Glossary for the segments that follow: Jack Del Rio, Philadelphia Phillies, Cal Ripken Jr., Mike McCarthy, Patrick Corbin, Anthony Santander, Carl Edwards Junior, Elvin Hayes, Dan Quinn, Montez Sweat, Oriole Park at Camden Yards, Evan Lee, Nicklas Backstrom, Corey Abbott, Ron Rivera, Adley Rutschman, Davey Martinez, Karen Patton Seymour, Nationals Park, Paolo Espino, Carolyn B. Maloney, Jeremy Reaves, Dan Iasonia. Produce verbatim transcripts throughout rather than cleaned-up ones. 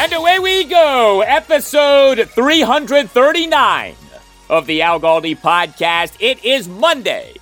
And away we go, episode three thirty-nine of the Al Galdi podcast. It is Monday,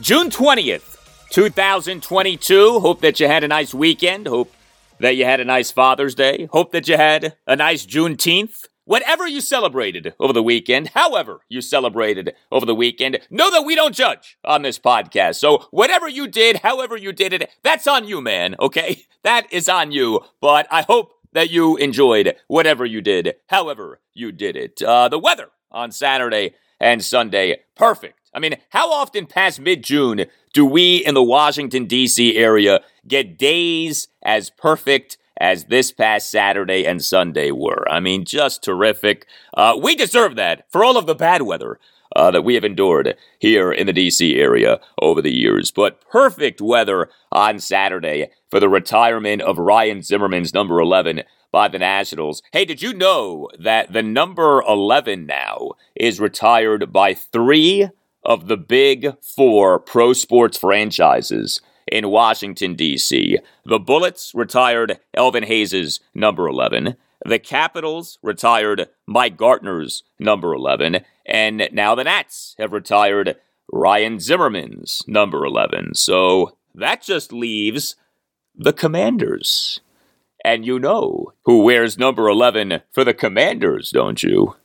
June twentieth, twenty twenty-two. Hope that you had a nice weekend. Hope that you had a nice Father's Day. Hope that you had a nice Juneteenth. Whatever you celebrated over the weekend, however you celebrated over the weekend, know that we don't judge on this podcast. So whatever you did, however you did it, that's on you, man, okay? That is on you, but I hope that you enjoyed whatever you did, however you did it. Uh, the weather on Saturday and Sunday, perfect. I mean, how often past mid-June do we in the Washington, D C area get days as perfect as this past Saturday and Sunday were? I mean, just terrific. Uh, we deserve that for all of the bad weather uh, that we have endured here in the D C area over the years. But perfect weather on Saturday for the retirement of Ryan Zimmerman's number eleven by the Nationals. Hey, did you know that the number eleven now is retired by three of the big four pro sports franchises in Washington, D C? The Bullets retired Elvin Hayes' number eleven. The Capitals retired Mike Gartner's number eleven. And now the Nats have retired Ryan Zimmerman's number eleven. So that just leaves the Commanders. And you know who wears number eleven for the Commanders, don't you?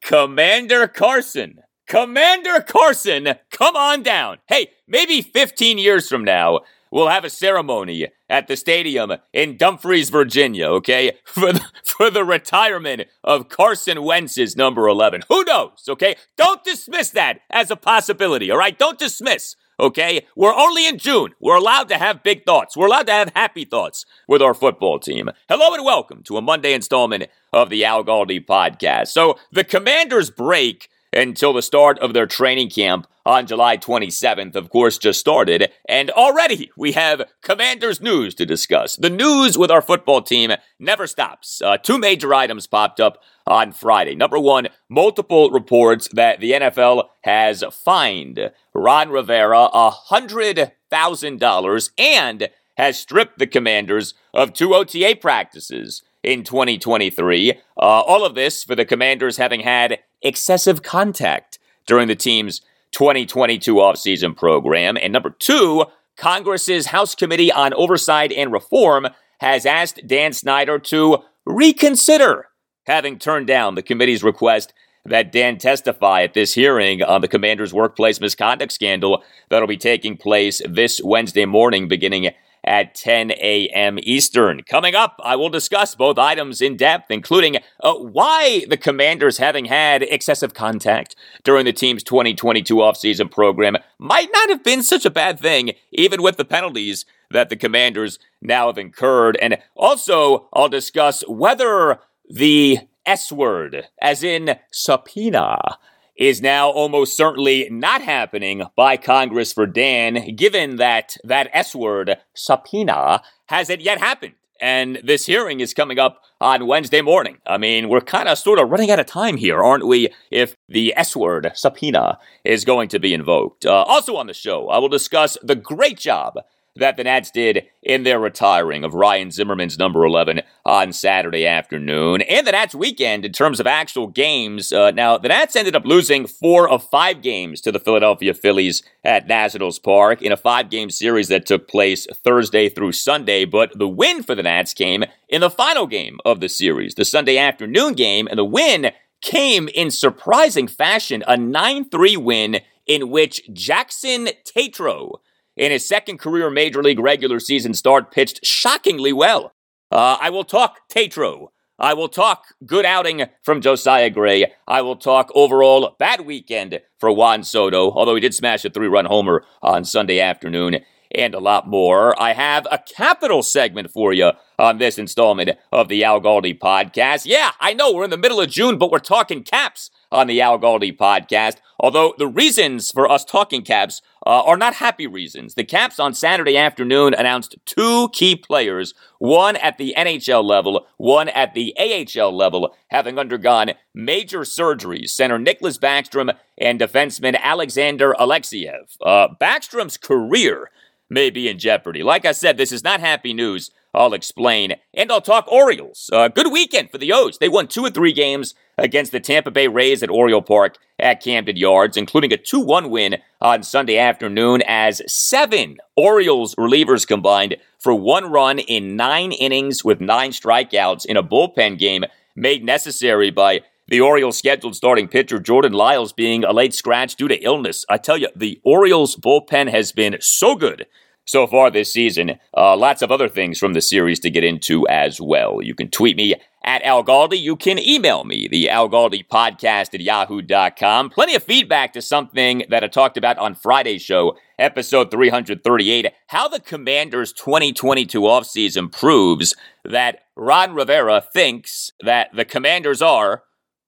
Commander Carson. Commander Carson, come on down. Hey, maybe fifteen years from now, we'll have a ceremony at the stadium in Dumfries, Virginia, okay? For the, for the retirement of Carson Wentz's number eleven. Who knows, okay? Don't dismiss that as a possibility, all right? Don't dismiss. Okay, we're only in June. We're allowed to have big thoughts. We're allowed to have happy thoughts with our football team. Hello and welcome to a Monday installment of the Al Galdi podcast. So the Commanders break until the start of their training camp on July twenty-seventh, of course, just started. And already we have Commanders news to discuss. The news with our football team never stops. Uh, two major items popped up on Friday. Number one, multiple reports that the N F L has fined Ron Rivera one hundred thousand dollars and has stripped the Commanders of two O T A practices in twenty twenty-three. Uh, all of this for the Commanders having had excessive contact during the team's twenty twenty-two offseason program. And number two, Congress's House Committee on Oversight and Reform has asked Dan Snyder to reconsider having turned down the committee's request that Dan testify at this hearing on the Commanders' workplace misconduct scandal that'll be taking place this Wednesday morning beginning at ten a.m. Eastern. Coming up, I will discuss both items in depth, including uh, why the Commanders, having had excessive contact during the team's twenty twenty-two offseason program, might not have been such a bad thing, even with the penalties that the Commanders now have incurred. And also, I'll discuss whether the S-word, as in subpoena, is now almost certainly not happening by Congress for Dan, given that that S-word, subpoena, hasn't yet happened and this hearing is coming up on Wednesday morning. I mean, we're kind of sort of running out of time here, aren't we, if the S-word, subpoena, is going to be invoked. Uh, also on the show, I will discuss the great job that the Nats did in their retiring of Ryan Zimmerman's number eleven on Saturday afternoon, and the Nats weekend in terms of actual games. Uh, now, the Nats ended up losing four of five games to the Philadelphia Phillies at Nationals Park in a five-game series that took place Thursday through Sunday, but the win for the Nats came in the final game of the series, the Sunday afternoon game, and the win came in surprising fashion, a nine three win in which Jackson Tetreault, in his second career Major League regular season start, pitched shockingly well. Uh, I will talk Tetreault. I will talk good outing from Josiah Gray. I will talk overall bad weekend for Juan Soto, although he did smash a three-run homer on Sunday afternoon, and a lot more. I have a capital segment for you on this installment of the Al Galdi podcast. Yeah, I know we're in the middle of June, but we're talking Caps on the Al Galdi podcast, although the reasons for us talking Caps Uh, are not happy reasons. The Caps on Saturday afternoon announced two key players, one at the N H L level, one at the A H L level, having undergone major surgeries. Center Nicklas Backstrom and defenseman Alexander Alexeyev. Uh, Backstrom's career may be in jeopardy. Like I said, this is not happy news. I'll explain. And I'll talk Orioles. Uh, good weekend for the O's. They won two or three games against the Tampa Bay Rays at Oriole Park at Camden Yards, including a two one win on Sunday afternoon as seven Orioles relievers combined for one run in nine innings with nine strikeouts in a bullpen game made necessary by the Orioles' scheduled starting pitcher, Jordan Lyles, being a late scratch due to illness. I tell you, the Orioles' bullpen has been so good so far this season. Uh, lots of other things from the series to get into as well. You can tweet me at Al Galdi. You can email me, the Al Galdi podcast at yahoo dot com. Plenty of feedback to something that I talked about on Friday's show, episode three thirty-eight, how the Commanders' twenty twenty-two offseason proves that Ron Rivera thinks that the Commanders are,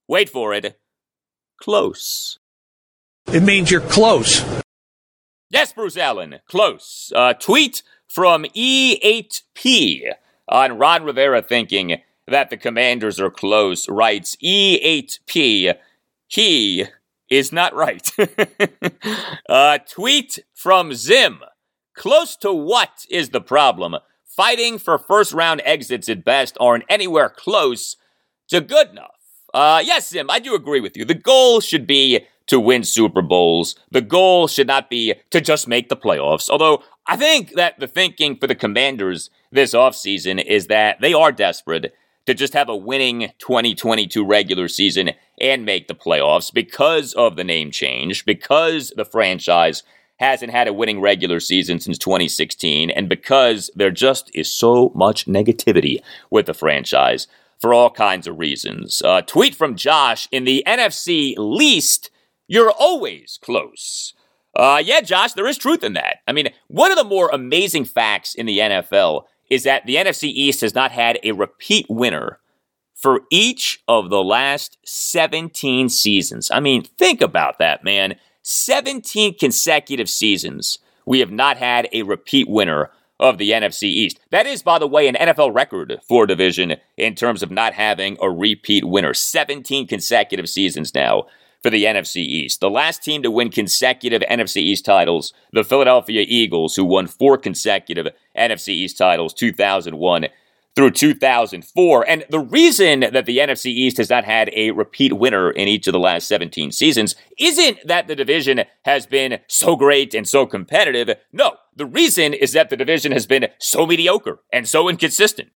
wait for it, close. It means you're close. Yes, Bruce Allen, close. Uh, tweet from E eight P on Ron Rivera thinking that the Commanders are close, writes E eight P, he is not right. uh, tweet from Zim, close to what is the problem? Fighting for first-round exits at best aren't anywhere close to good enough. Uh, yes, Zim, I do agree with you. The goal should be to win Super Bowls. The goal should not be to just make the playoffs. Although, I think that the thinking for the Commanders this offseason is that they are desperate to just have a winning twenty twenty-two regular season and make the playoffs because of the name change, because the franchise hasn't had a winning regular season since twenty sixteen, and because there just is so much negativity with the franchise for all kinds of reasons. A tweet from Josh, in the N F C least, you're always close. Uh, yeah, Josh, there is truth in that. I mean, one of the more amazing facts in the N F L is that the N F C East has not had a repeat winner for each of the last seventeen seasons. I mean, think about that, man. seventeen consecutive seasons, we have not had a repeat winner of the N F C East. That is, by the way, an N F L record for division in terms of not having a repeat winner. seventeen consecutive seasons now for the N F C East. The last team to win consecutive N F C East titles, the Philadelphia Eagles, who won four consecutive N F C East titles, two thousand one through two thousand four. And the reason that the N F C East has not had a repeat winner in each of the last seventeen seasons isn't that the division has been so great and so competitive. No, the reason is that the division has been so mediocre and so inconsistent.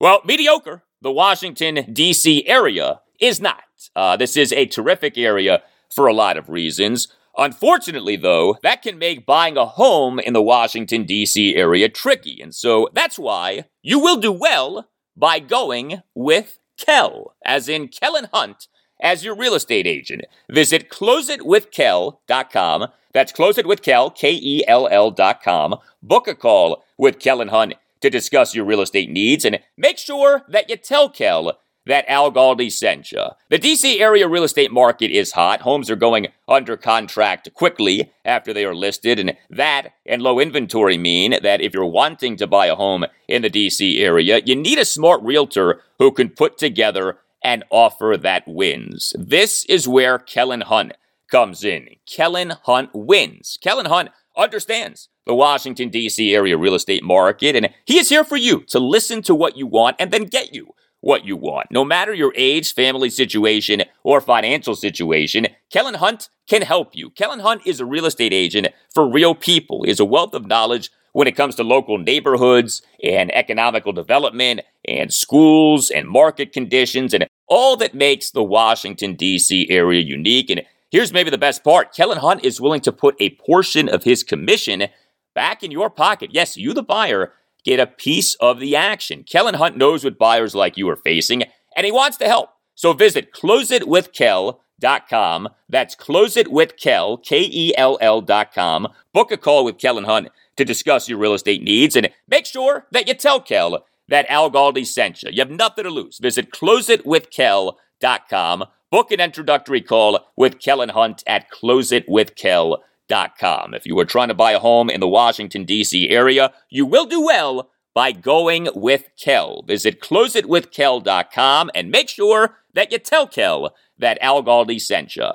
Well, mediocre, the Washington, D C area is not. Uh, this is a terrific area for a lot of reasons. Unfortunately, though, that can make buying a home in the Washington, D C area tricky. And so that's why you will do well by going with Kel, as in Kellen Hunt, as your real estate agent. Visit close it with kel dot com. That's close it with kel, K E L L dot com. Book a call with Kellen Hunt to discuss your real estate needs, and make sure that you tell Kel that Al Galdi sent you. The D C area real estate market is hot. Homes are going under contract quickly after they are listed, and that and low inventory mean that if you're wanting to buy a home in the D C area, you need a smart realtor who can put together an offer that wins. This is where Kellen Hunt comes in. Kellen Hunt wins. Kellen Hunt understands the Washington, D C area real estate market, and he is here for you to listen to what you want and then get you what you want. No matter your age, family situation, or financial situation, Kellen Hunt can help you. Kellen Hunt is a real estate agent for real people. He has a wealth of knowledge when it comes to local neighborhoods and economical development and schools and market conditions and all that makes the Washington, D C area unique. And here's maybe the best part. Kellen Hunt is willing to put a portion of his commission back in your pocket. Yes, you, the buyer, get a piece of the action. Kellen Hunt knows what buyers like you are facing, and he wants to help. So visit close it with kel dot com. That's close it with kel, K E L L dot com. Book a call with Kellen Hunt to discuss your real estate needs, and make sure that you tell Kel that Al Galdi sent you. You have nothing to lose. Visit close it with kel dot com. Book an introductory call with Kellen Hunt at close it with kel dot com. If you are trying to buy a home in the Washington, D C area, you will do well by going with Kel. Visit close it with kel dot com and make sure that you tell Kel that Al Galdi sent you.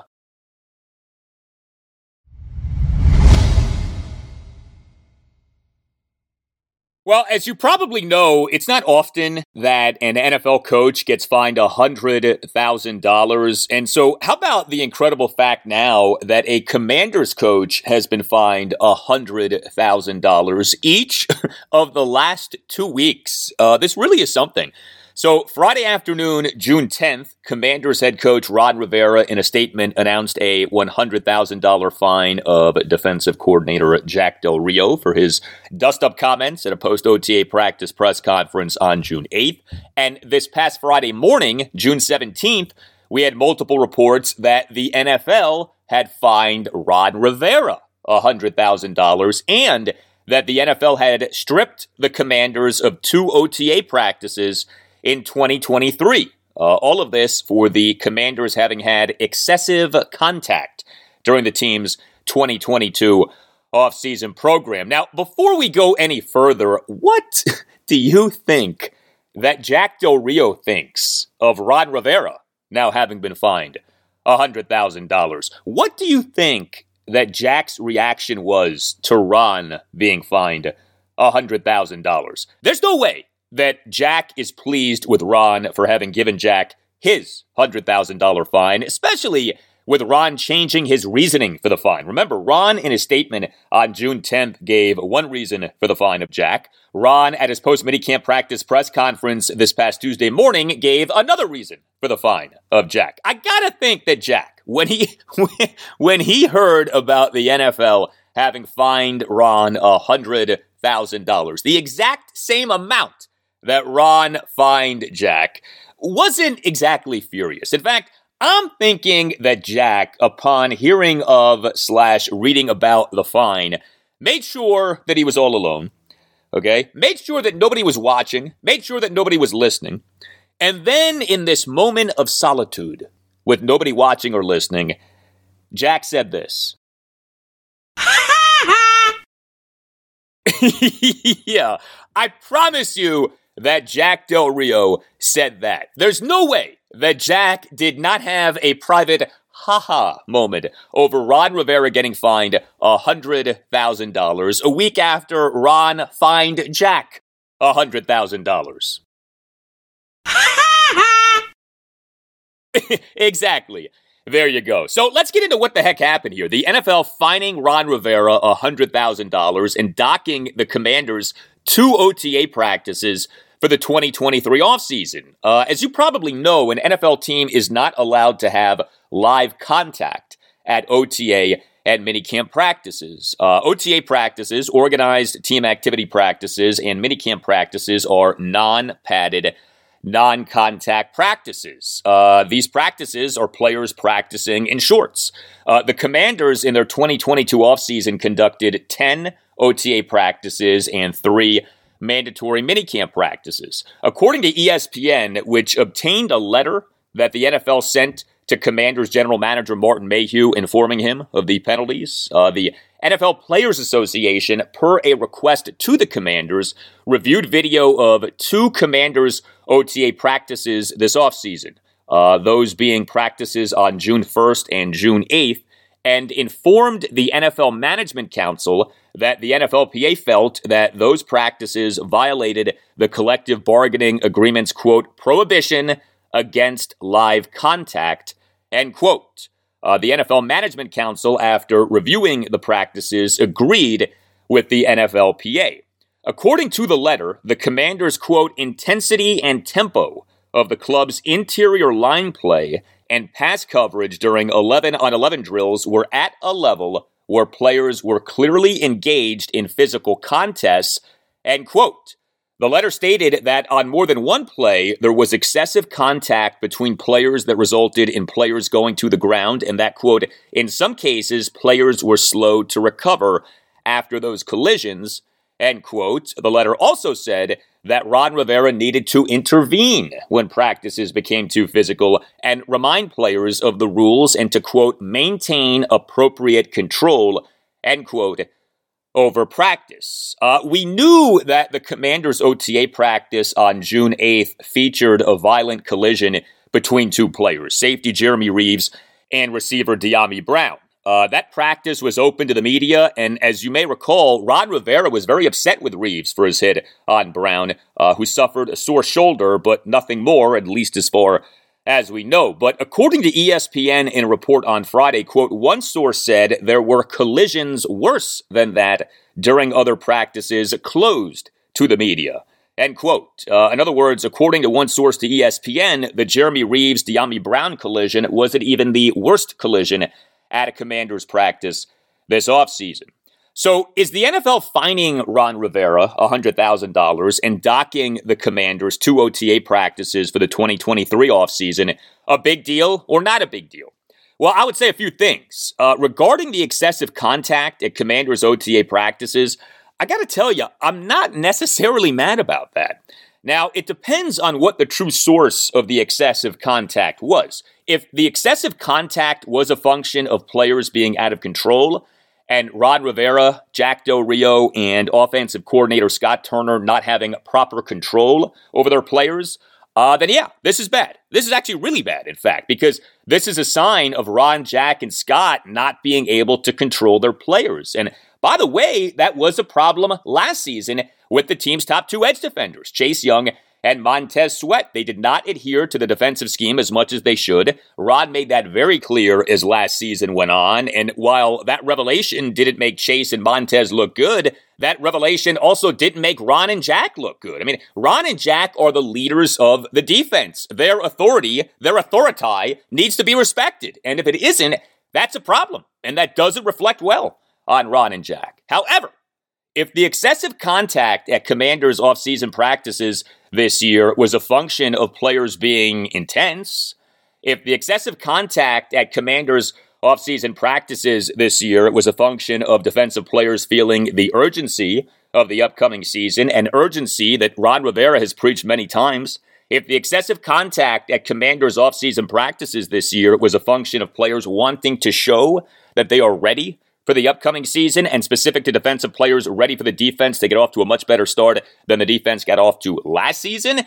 Well, as you probably know, it's not often that an N F L coach gets fined one hundred thousand dollars. And so how about the incredible fact now that a Commanders coach has been fined one hundred thousand dollars each of the last two weeks? Uh, this really is something. So Friday afternoon, June tenth, Commanders head coach Ron Rivera, in a statement, announced a one hundred thousand dollars fine of defensive coordinator Jack Del Rio for his dust-up comments at a post-O T A practice press conference on June eighth. And this past Friday morning, June seventeenth, we had multiple reports that the N F L had fined Ron Rivera one hundred thousand dollars and that the N F L had stripped the Commanders of two O T A practices in twenty twenty-three, uh, all of this for the Commanders having had excessive contact during the team's twenty twenty-two offseason program. Now, before we go any further, what do you think that Jack Del Rio thinks of Ron Rivera now having been fined one hundred thousand dollars? What do you think that Jack's reaction was to Ron being fined one hundred thousand dollars? There's no way that Jack is pleased with Ron for having given Jack his one hundred thousand dollars fine, especially with Ron changing his reasoning for the fine. Remember, Ron, in his statement on June tenth, gave one reason for the fine of Jack. Ron, at his post-minicamp practice press conference this past Tuesday morning, gave another reason for the fine of Jack. I gotta think that Jack, when he when he heard about the N F L having fined Ron one hundred thousand dollars, the exact same amount that Ron fined Jack, wasn't exactly furious. In fact, I'm thinking that Jack, upon hearing of slash reading about the fine, made sure that he was all alone, okay? Made sure that nobody was watching, made sure that nobody was listening, and then in this moment of solitude, with nobody watching or listening, Jack said this. Yeah, I promise you that Jack Del Rio said that. There's no way that Jack did not have a private haha moment over Ron Rivera getting fined one hundred thousand dollars a week after Ron fined Jack one hundred thousand dollars. Exactly. There you go. So let's get into what the heck happened here. The N F L fining Ron Rivera one hundred thousand dollars and docking the Commanders two O T A practices for the twenty twenty-three offseason. Uh, as you probably know, an N F L team is not allowed to have live contact at O T A and minicamp practices. Uh, O T A practices, organized team activity practices, and minicamp practices are non-padded, non-contact practices. Uh, these practices are players practicing in shorts. Uh, the Commanders in their twenty twenty-two offseason conducted ten O T A practices and three mandatory minicamp practices. According to E S P N, which obtained a letter that the N F L sent to Commanders General Manager Martin Mayhew informing him of the penalties, uh, the N F L Players Association, per a request to the Commanders, reviewed video of two Commanders O T A practices this offseason, uh, those being practices on June first and June eighth, and informed the N F L Management Council that the N F L P A felt that those practices violated the collective bargaining agreement's, quote, prohibition against live contact, end quote. Uh, the N F L Management Council, after reviewing the practices, agreed with the N F L P A. According to the letter, the Commanders, quote, intensity and tempo of the club's interior line play and pass coverage during eleven on eleven drills were at a level where players were clearly engaged in physical contests, end quote. The letter stated that on more than one play, there was excessive contact between players that resulted in players going to the ground, and that, quote, in some cases, players were slow to recover after those collisions, end quote. The letter also said that Ron Rivera needed to intervene when practices became too physical and remind players of the rules and to, quote, maintain appropriate control, end quote, over practice. Uh, we knew that the Commanders' O T A practice on June eighth featured a violent collision between two players, safety Jeremy Reaves and receiver Diami Brown. Uh, that practice was open to the media, and as you may recall, Ron Rivera was very upset with Reaves for his hit on Brown, uh, who suffered a sore shoulder, but nothing more, at least as far as we know. But according to E S P N in a report on Friday, quote, one source said there were collisions worse than that during other practices closed to the media, end quote. Uh, in other words, according to one source to E S P N, the Jeremy Reaves-Diami Brown collision wasn't even the worst collision at a Commanders practice this offseason. So is the N F L fining Ron Rivera one hundred thousand dollars and docking the Commanders two O T A practices for the twenty twenty-three offseason a big deal or not a big deal? Well, I would say a few things. Uh, regarding the excessive contact at Commanders O T A practices, I got to tell you, I'm not necessarily mad about that. Now, it depends on what the true source of the excessive contact was. If the excessive contact was a function of players being out of control, and Ron Rivera, Jack Del Rio, and offensive coordinator Scott Turner not having proper control over their players, uh, then yeah, this is bad. This is actually really bad, in fact, because this is a sign of Ron, Jack, and Scott not being able to control their players. And by the way, that was a problem last season with the team's top two edge defenders, Chase Young and Montez Sweat. They did not adhere to the defensive scheme as much as they should. Ron made that very clear as last season went on. And while that revelation didn't make Chase and Montez look good, that revelation also didn't make Ron and Jack look good. I mean, Ron and Jack are the leaders of the defense. Their authority, their authority needs to be respected. And if it isn't, that's a problem. And that doesn't reflect well on Ron and Jack. However, if the excessive contact at Commanders' offseason practices this year was a function of players being intense, if the excessive contact at Commanders' offseason practices this year was a function of defensive players feeling the urgency of the upcoming season, an urgency that Ron Rivera has preached many times, if the excessive contact at Commanders' offseason practices this year was a function of players wanting to show that they are ready for the upcoming season, and specific to defensive players ready for the defense to get off to a much better start than the defense got off to last season,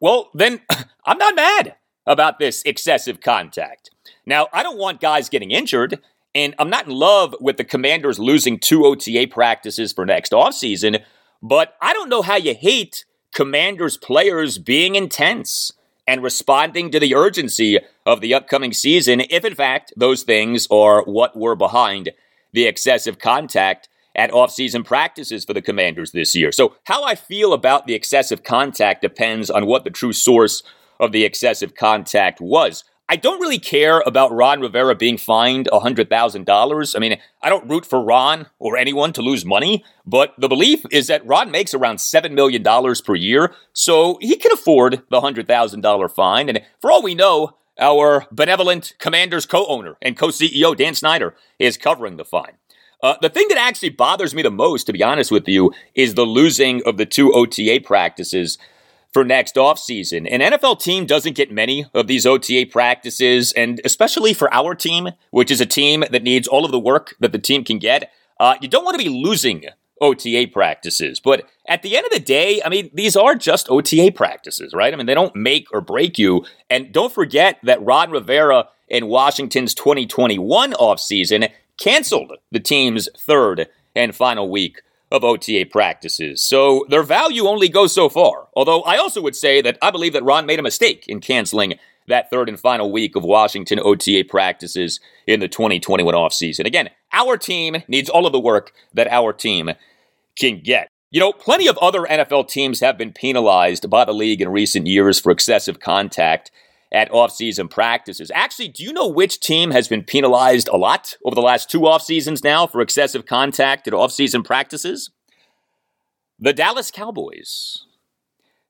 well, then I'm not mad about this excessive contact. Now, I don't want guys getting injured, and I'm not in love with the Commanders losing two O T A practices for next offseason, but I don't know how you hate Commanders players being intense and responding to the urgency of the upcoming season if, in fact, those things are what were behind the excessive contact at offseason practices for the Commanders this year. So how I feel about the excessive contact depends on what the true source of the excessive contact was. I don't really care about Ron Rivera being fined one hundred thousand dollars. I mean, I don't root for Ron or anyone to lose money, but the belief is that Ron makes around seven million dollars per year, so he can afford the one hundred thousand dollars fine. And for all we know, our benevolent Commanders co-owner and co-C E O Dan Snyder is covering the fine. Uh, the thing that actually bothers me the most, to be honest with you, is the losing of the two O T A practices for next offseason. An N F L team doesn't get many of these O T A practices, and especially for our team, which is a team that needs all of the work that the team can get, uh, you don't want to be losing O T A practices. But at the end of the day, I mean, these are just O T A practices, right? I mean, they don't make or break you. And don't forget that Ron Rivera in Washington's twenty twenty-one offseason canceled the team's third and final week of O T A practices. So their value only goes so far. Although I also would say that I believe that Ron made a mistake in canceling that third and final week of Washington O T A practices in the twenty twenty-one offseason. Again, our team needs all of the work that our team can get. You know, plenty of other N F L teams have been penalized by the league in recent years for excessive contact at offseason practices. Actually, do you know which team has been penalized a lot over the last two offseasons now for excessive contact at offseason practices? The Dallas Cowboys.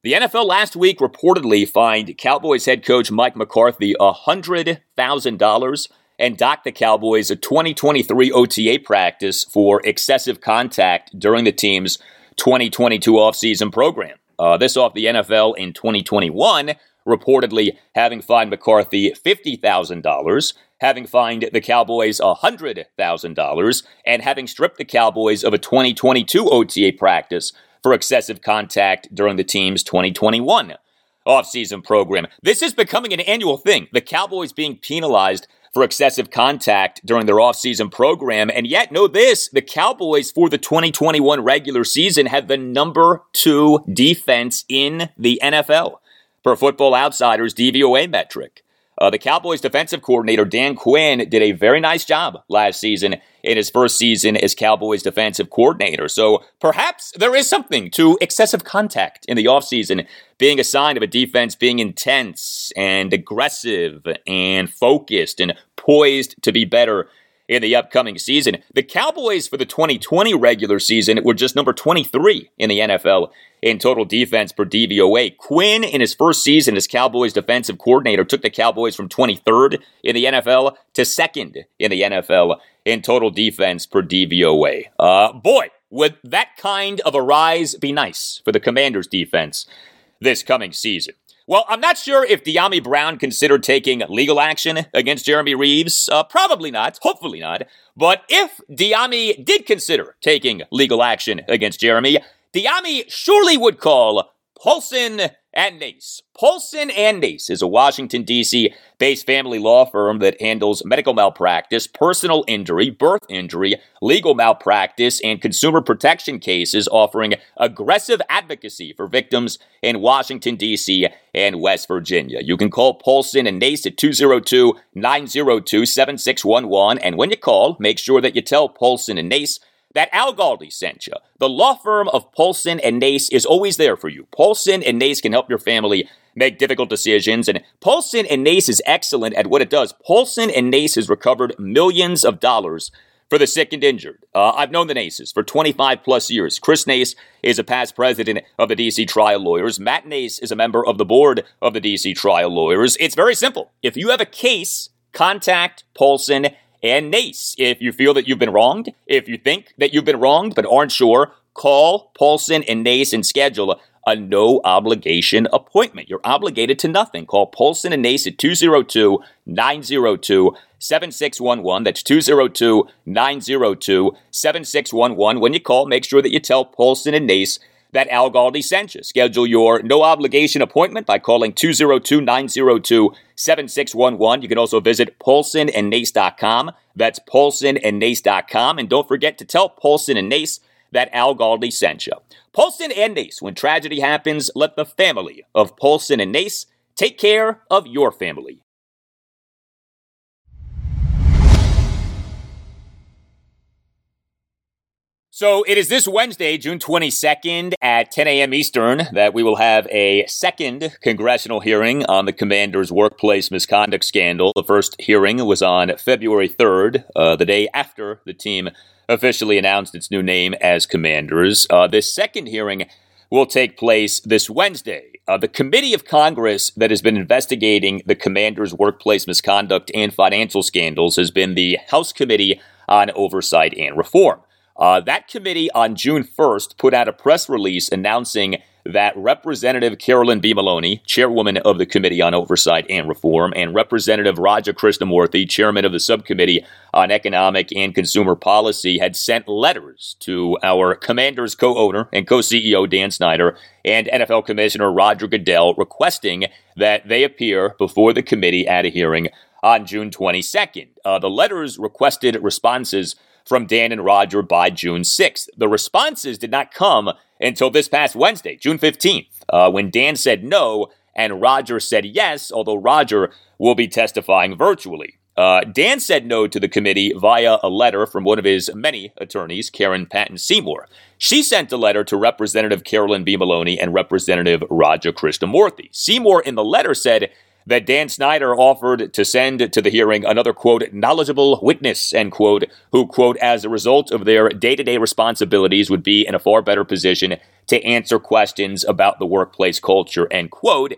The N F L last week reportedly fined Cowboys head coach Mike McCarthy one hundred thousand dollars and docked the Cowboys a twenty twenty-three O T A practice for excessive contact during the team's twenty twenty-two offseason program. Uh, this off the N F L in twenty twenty-one, reportedly having fined McCarthy fifty thousand dollars, having fined the Cowboys one hundred thousand dollars, and having stripped the Cowboys of a twenty twenty-two O T A practice for excessive contact during the team's twenty twenty-one offseason program. This is becoming an annual thing, the Cowboys being penalized for excessive contact during their offseason program. And yet, know this, the Cowboys for the twenty twenty-one regular season had the number two defense in the N F L per Football Outsiders' D V O A metric. Uh, the Cowboys defensive coordinator Dan Quinn did a very nice job last season in his first season as Cowboys defensive coordinator. So perhaps there is something to excessive contact in the offseason being a sign of a defense being intense and aggressive and focused and poised to be better in the upcoming season. The Cowboys for the twenty twenty regular season were just number twenty-three in the N F L in total defense per D V O A. Quinn, in his first season as Cowboys defensive coordinator, took the Cowboys from twenty-third in the N F L to second in the N F L in total defense per D V O A. Uh, boy, would that kind of a rise be nice for the Commanders' defense this coming season. Well, I'm not sure if Diami Brown considered taking legal action against Jeremy Reaves. Uh, probably not. Hopefully not. But if Diami did consider taking legal action against Jeremy, Diami surely would call Paulson and Nace. Paulson and Nace is a Washington, D C based family law firm that handles medical malpractice, personal injury, birth injury, legal malpractice, and consumer protection cases, offering aggressive advocacy for victims in Washington, D C and West Virginia. You can call Paulson and Nace at two oh two, nine oh two, seven six one one. And when you call, make sure that you tell Paulson and Nace that Al Galdi sent you. The law firm of Paulson and Nace is always there for you. Paulson and Nace can help your family make difficult decisions, and Paulson and Nace is excellent at what it does. Paulson and Nace has recovered millions of dollars for the sick and injured. Uh, I've known the Naces for twenty-five plus years. Chris Nace is a past president of the D C Trial Lawyers. Matt Nace is a member of the board of the D C Trial Lawyers. It's very simple. If you have a case, contact Paulson and Nace. If you feel that you've been wronged, if you think that you've been wronged but aren't sure, call Paulson and Nace and schedule a no-obligation appointment. You're obligated to nothing. Call Paulson and Nace at two oh two, nine oh two, seven six one one. That's two oh two, nine oh two, seven six one one. When you call, make sure that you tell Paulson and Nace that Al Galdi sent you. Schedule your no-obligation appointment by calling two oh two, nine oh two, seven six one one. You can also visit Paulson and Nace dot com. That's Paulson and Nace dot com. And don't forget to tell Paulson and Nace that Al Galdi sent you. Paulson and Nace, when tragedy happens, let the family of Paulson and Nace take care of your family. So it is this Wednesday, June twenty-second at ten a.m. Eastern that we will have a second congressional hearing on the Commander's workplace misconduct scandal. The first hearing was on February third, uh, the day after the team officially announced its new name as Commanders. Uh, this second hearing will take place this Wednesday. Uh, the committee of Congress that has been investigating the Commander's workplace misconduct and financial scandals has been the House Committee on Oversight and Reform. Uh, that committee on June first put out a press release announcing that Representative Carolyn B. Maloney, chairwoman of the Committee on Oversight and Reform, and Representative Raja Krishnamurthy, chairman of the Subcommittee on Economic and Consumer Policy, had sent letters to our Commanders co-owner and co-C E O Dan Snyder and N F L Commissioner Roger Goodell requesting that they appear before the committee at a hearing on June twenty-second. Uh, the letters requested responses from Dan and Roger by June sixth. The responses did not come until this past Wednesday, June fifteenth, uh, when Dan said no and Roger said yes, although Roger will be testifying virtually. Uh, Dan said no to the committee via a letter from one of his many attorneys, Karen Patton Seymour. She sent a letter to Representative Carolyn B. Maloney and Representative Raja Krishnamurthy. Seymour in the letter said that Dan Snyder offered to send to the hearing another, quote, knowledgeable witness, end quote, who, quote, as a result of their day-to-day responsibilities would be in a far better position to answer questions about the workplace culture, end quote.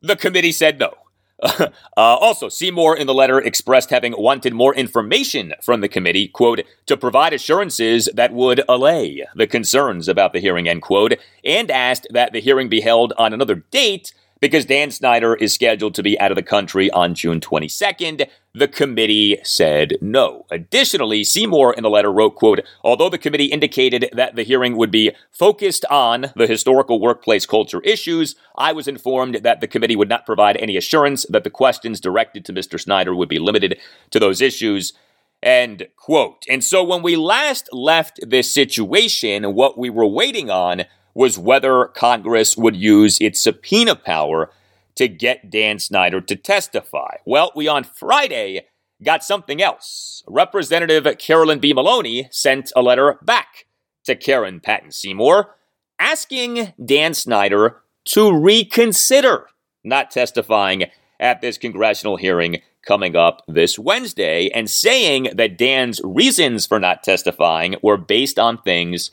The committee said no. uh, also, Seymour in the letter expressed having wanted more information from the committee, quote, to provide assurances that would allay the concerns about the hearing, end quote, and asked that the hearing be held on another date because Dan Snyder is scheduled to be out of the country on June twenty-second, the committee said no. Additionally, Seymour in the letter wrote, quote, although the committee indicated that the hearing would be focused on the historical workplace culture issues, I was informed that the committee would not provide any assurance that the questions directed to Mister Snyder would be limited to those issues, end quote. And so when we last left this situation, what we were waiting on was whether Congress would use its subpoena power to get Dan Snyder to testify. Well, we on Friday got something else. Representative Carolyn B. Maloney sent a letter back to Karen Patton Seymour asking Dan Snyder to reconsider not testifying at this congressional hearing coming up this Wednesday and saying that Dan's reasons for not testifying were based on things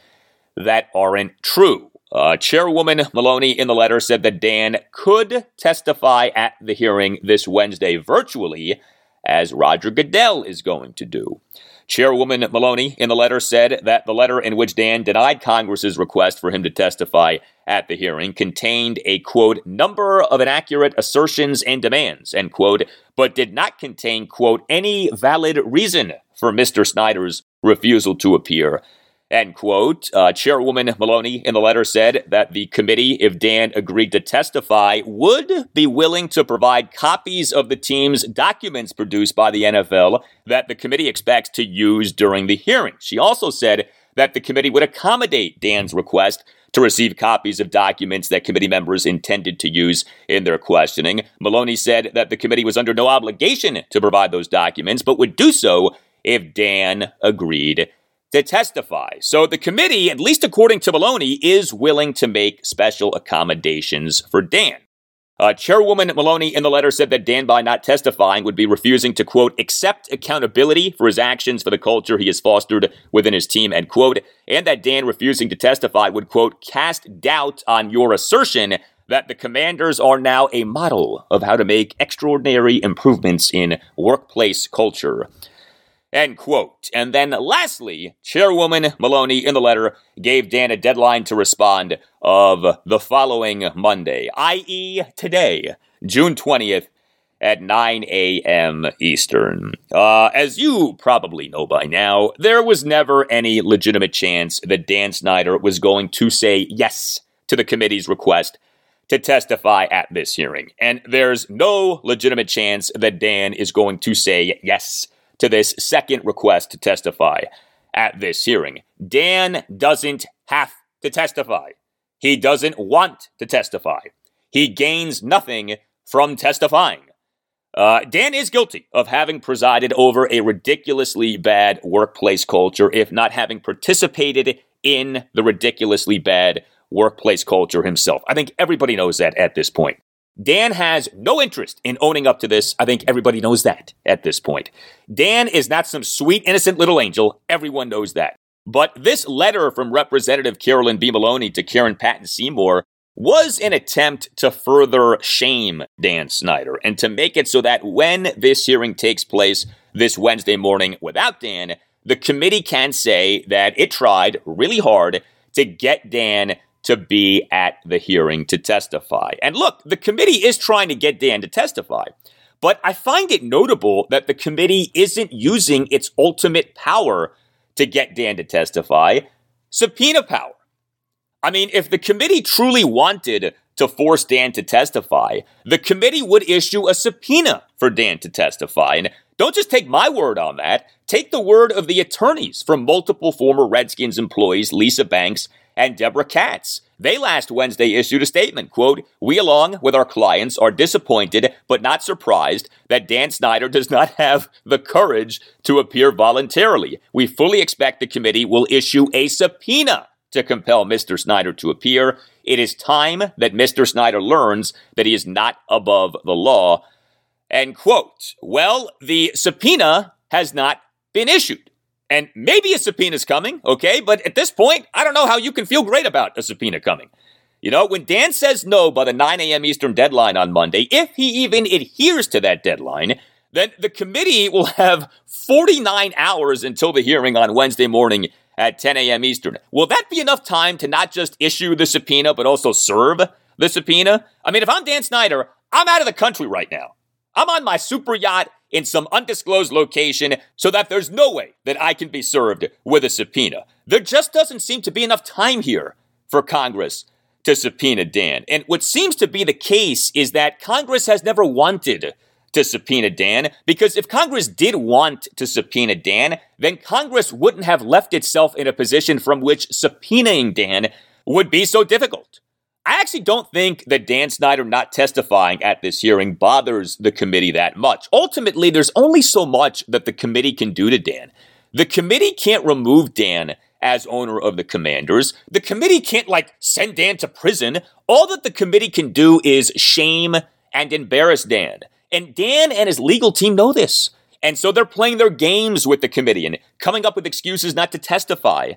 that aren't true. Uh, Chairwoman Maloney in the letter said that Dan could testify at the hearing this Wednesday virtually, as Roger Goodell is going to do. Chairwoman Maloney in the letter said that the letter in which Dan denied Congress's request for him to testify at the hearing contained a, quote, number of inaccurate assertions and demands, end quote, but did not contain, quote, any valid reason for Mister Snyder's refusal to appear, end quote. Uh, Chairwoman Maloney in the letter said that the committee, if Dan agreed to testify, would be willing to provide copies of the team's documents produced by the N F L that the committee expects to use during the hearing. She also said that the committee would accommodate Dan's request to receive copies of documents that committee members intended to use in their questioning. Maloney said that the committee was under no obligation to provide those documents, but would do so if Dan agreed to testify. So the committee, at least according to Maloney, is willing to make special accommodations for Dan. Uh, Chairwoman Maloney in the letter said that Dan, by not testifying, would be refusing to, quote, accept accountability for his actions for the culture he has fostered within his team, end quote, and that Dan refusing to testify would, quote, cast doubt on your assertion that the Commanders are now a model of how to make extraordinary improvements in workplace culture, end quote. And then lastly, Chairwoman Maloney in the letter gave Dan a deadline to respond of the following Monday, that is today, June twentieth at nine a.m. Eastern. Uh, as you probably know by now, there was never any legitimate chance that Dan Snyder was going to say yes to the committee's request to testify at this hearing. And there's no legitimate chance that Dan is going to say yes to this second request to testify at this hearing. Dan doesn't have to testify. He doesn't want to testify. He gains nothing from testifying. Uh, Dan is guilty of having presided over a ridiculously bad workplace culture, if not having participated in the ridiculously bad workplace culture himself. I think everybody knows that at this point. Dan has no interest in owning up to this. I think everybody knows that at this point. Dan is not some sweet, innocent little angel. Everyone knows that. But this letter from Representative Carolyn B. Maloney to Karen Patton Seymour was an attempt to further shame Dan Snyder and to make it so that when this hearing takes place this Wednesday morning without Dan, the committee can say that it tried really hard to get Dan to be at the hearing to testify. And look, the committee is trying to get Dan to testify, but I find it notable that the committee isn't using its ultimate power to get Dan to testify, subpoena power. I mean, if the committee truly wanted to force Dan to testify, the committee would issue a subpoena for Dan to testify. And don't just take my word on that. Take the word of the attorneys from multiple former Redskins employees, Lisa Banks and Deborah Katz. They last Wednesday issued a statement, quote, "We along with our clients are disappointed but not surprised that Dan Snyder does not have the courage to appear voluntarily. We fully expect the committee will issue a subpoena to compel Mister Snyder to appear. It is time that Mister Snyder learns that he is not above the law," end quote. Well, the subpoena has not been issued. And maybe a subpoena is coming, okay? But at this point, I don't know how you can feel great about a subpoena coming. You know, when Dan says no by the nine a.m. Eastern deadline on Monday, if he even adheres to that deadline, then the committee will have forty-nine hours until the hearing on Wednesday morning at ten a.m. Eastern. Will that be enough time to not just issue the subpoena, but also serve the subpoena? I mean, if I'm Dan Snyder, I'm out of the country right now. I'm on my super yacht in some undisclosed location so that there's no way that I can be served with a subpoena. There just doesn't seem to be enough time here for Congress to subpoena Dan. And what seems to be the case is that Congress has never wanted to subpoena Dan, because if Congress did want to subpoena Dan, then Congress wouldn't have left itself in a position from which subpoenaing Dan would be so difficult. I actually don't think that Dan Snyder not testifying at this hearing bothers the committee that much. Ultimately, there's only so much that the committee can do to Dan. The committee can't remove Dan as owner of the Commanders. The committee can't, like, send Dan to prison. All that the committee can do is shame and embarrass Dan. And Dan and his legal team know this. And so they're playing their games with the committee and coming up with excuses not to testify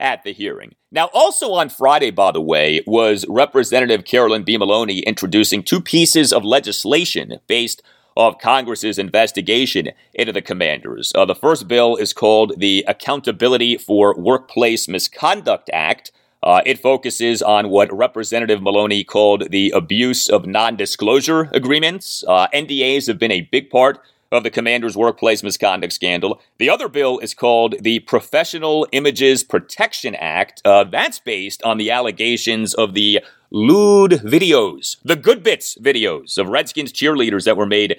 at the hearing. Now, also on Friday, by the way, was Representative Carolyn B. Maloney introducing two pieces of legislation based off Congress's investigation into the Commanders. Uh, the first bill is called the Accountability for Workplace Misconduct Act. Uh, it focuses on what Representative Maloney called the abuse of non-disclosure agreements. Uh, N D As have been a big part of the Commanders' workplace misconduct scandal. The other bill is called the Professional Images Protection Act. Uh, that's based on the allegations of the lewd videos, the good bits videos of Redskins cheerleaders that were made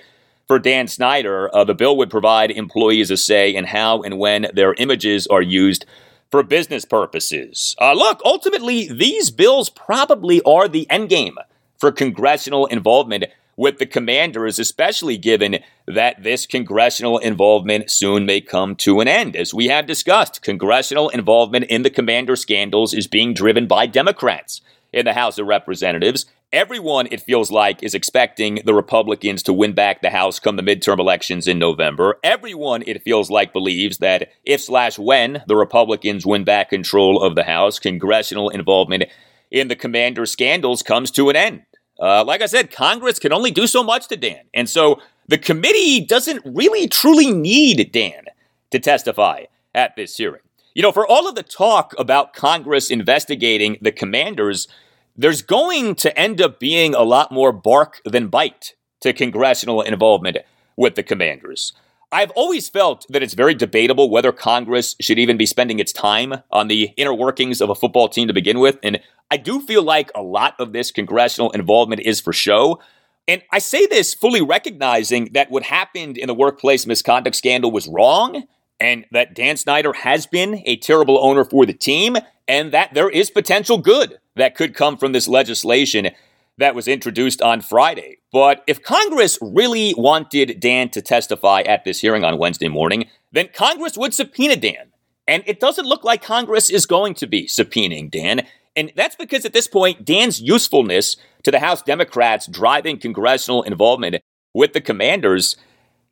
for Dan Snyder. Uh, the bill would provide employees a say in how and when their images are used for business purposes. Uh, look, ultimately, these bills probably are the endgame for congressional involvement with the Commanders, especially given that this congressional involvement soon may come to an end. As we have discussed, congressional involvement in the Commander scandals is being driven by Democrats in the House of Representatives. Everyone, it feels like, is expecting the Republicans to win back the House come the midterm elections in November. Everyone, it feels like, believes that if slash when the Republicans win back control of the House, congressional involvement in the Commander scandals comes to an end. Uh, like I said, Congress can only do so much to Dan. And so the committee doesn't really truly need Dan to testify at this hearing. You know, for all of the talk about Congress investigating the Commanders, there's going to end up being a lot more bark than bite to congressional involvement with the Commanders. I've always felt that it's very debatable whether Congress should even be spending its time on the inner workings of a football team to begin with. And I do feel like a lot of this congressional involvement is for show. And I say this fully recognizing that what happened in the workplace misconduct scandal was wrong, and that Dan Snyder has been a terrible owner for the team, and that there is potential good that could come from this legislation that was introduced on Friday. But if Congress really wanted Dan to testify at this hearing on Wednesday morning, then Congress would subpoena Dan. And it doesn't look like Congress is going to be subpoenaing Dan. And that's because at this point, Dan's usefulness to the House Democrats driving congressional involvement with the Commanders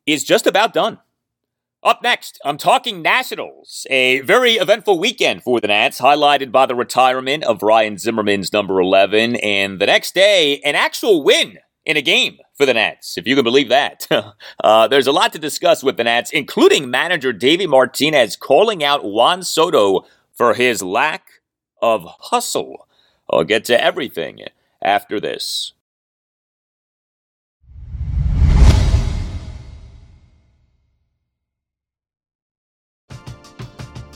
is just about done. Up next, I'm talking Nationals, a very eventful weekend for the Nats, highlighted by the retirement of Ryan Zimmerman's number eleven, and the next day, an actual win in a game for the Nats, if you can believe that. uh, there's a lot to discuss with the Nats, including manager Davey Martinez calling out Juan Soto for his lack of hustle. I'll get to everything after this.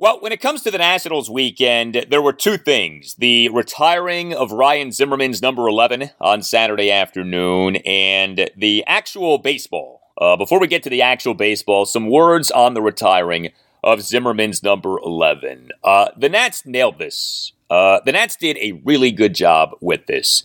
Well, when it comes to the Nationals weekend, there were two things. The retiring of Ryan Zimmerman's number eleven on Saturday afternoon and the actual baseball. Uh, before we get to the actual baseball, some words on the retiring of Zimmerman's number eleven. Uh, the Nats nailed this. Uh, the Nats did a really good job with this.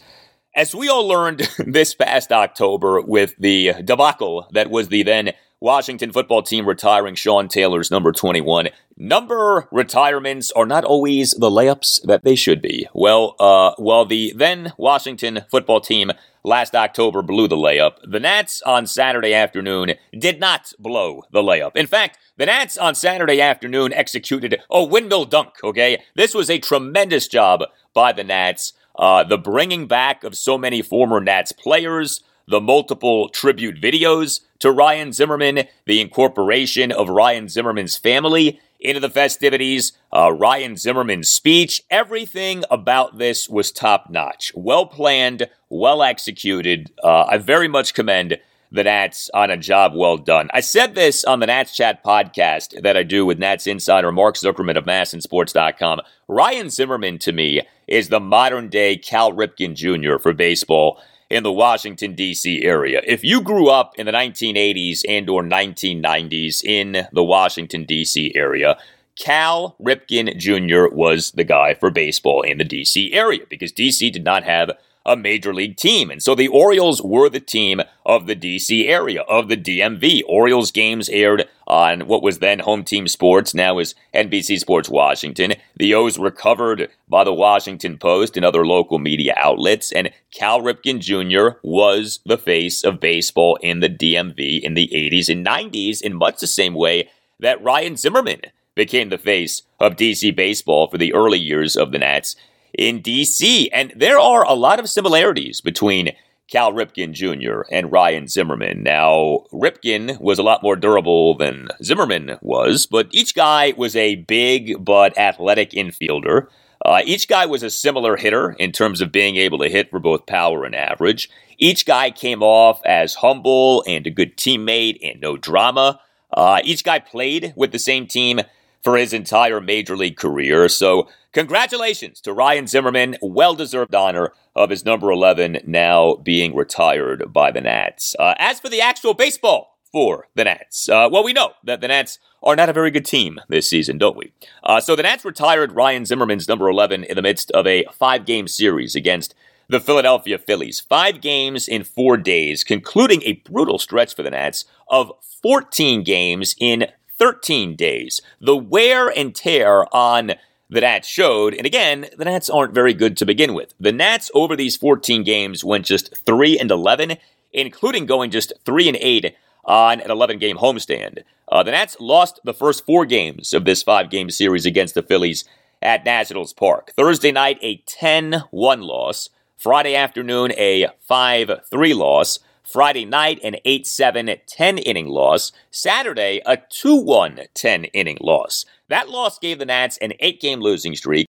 As we all learned this past October with the debacle that was the then Washington football team retiring Sean Taylor's number twenty-one. Number retirements are not always the layups that they should be. Well, uh, while the then Washington football team last October blew the layup, the Nats on Saturday afternoon did not blow the layup. In fact, the Nats on Saturday afternoon executed a windmill dunk, okay? This was a tremendous job by the Nats. Uh, the bringing back of so many former Nats players, the multiple tribute videos to Ryan Zimmerman, the incorporation of Ryan Zimmerman's family into the festivities, uh, Ryan Zimmerman's speech, everything about this was top-notch. Well-planned, well-executed. Uh, I very much commend the Nats on a job well done. I said this on the Nats Chat podcast that I do with Nats insider Mark Zuckerman of mass and sports dot com. Ryan Zimmerman, to me, is the modern-day Cal Ripken Junior for baseball in the Washington, D C area. If you grew up in the nineteen eighties and or nineteen nineties in the Washington, D C area, Cal Ripken Junior was the guy for baseball in the D C area because D C did not have a major league team. And so the Orioles were the team of the D C area, of the D M V. Orioles games aired on what was then Home Team Sports, now is N B C Sports Washington. The O's were covered by the Washington Post and other local media outlets. And Cal Ripken Junior was the face of baseball in the D M V in the eighties and nineties in much the same way that Ryan Zimmerman became the face of D C baseball for the early years of the Nats in D C. And there are a lot of similarities between Cal Ripken Junior and Ryan Zimmerman. Now, Ripken was a lot more durable than Zimmerman was, but each guy was a big but athletic infielder. Uh, each guy was a similar hitter in terms of being able to hit for both power and average. Each guy came off as humble and a good teammate and no drama. Uh, each guy played with the same team for his entire major league career. So congratulations to Ryan Zimmerman. Well-deserved honor of his number eleven now being retired by the Nats. Uh, as for the actual baseball for the Nats, uh, well, we know that the Nats are not a very good team this season, don't we? Uh, so the Nats retired Ryan Zimmerman's number eleven in the midst of a five-game series against the Philadelphia Phillies. Five games in four days, concluding a brutal stretch for the Nats of fourteen games in thirteen days. The wear and tear on the Nats showed, and again, the Nats aren't very good to begin with. The Nats over these fourteen games went just three and eleven, including going just three and eight on an eleven-game homestand. Uh, the Nats lost the first four games of this five-game series against the Phillies at Nationals Park. Thursday night, a ten one loss. Friday afternoon, a five three loss. Friday night, an eight seven ten-inning loss. Saturday, a two one ten-inning loss. That loss gave the Nats an eight-game losing streak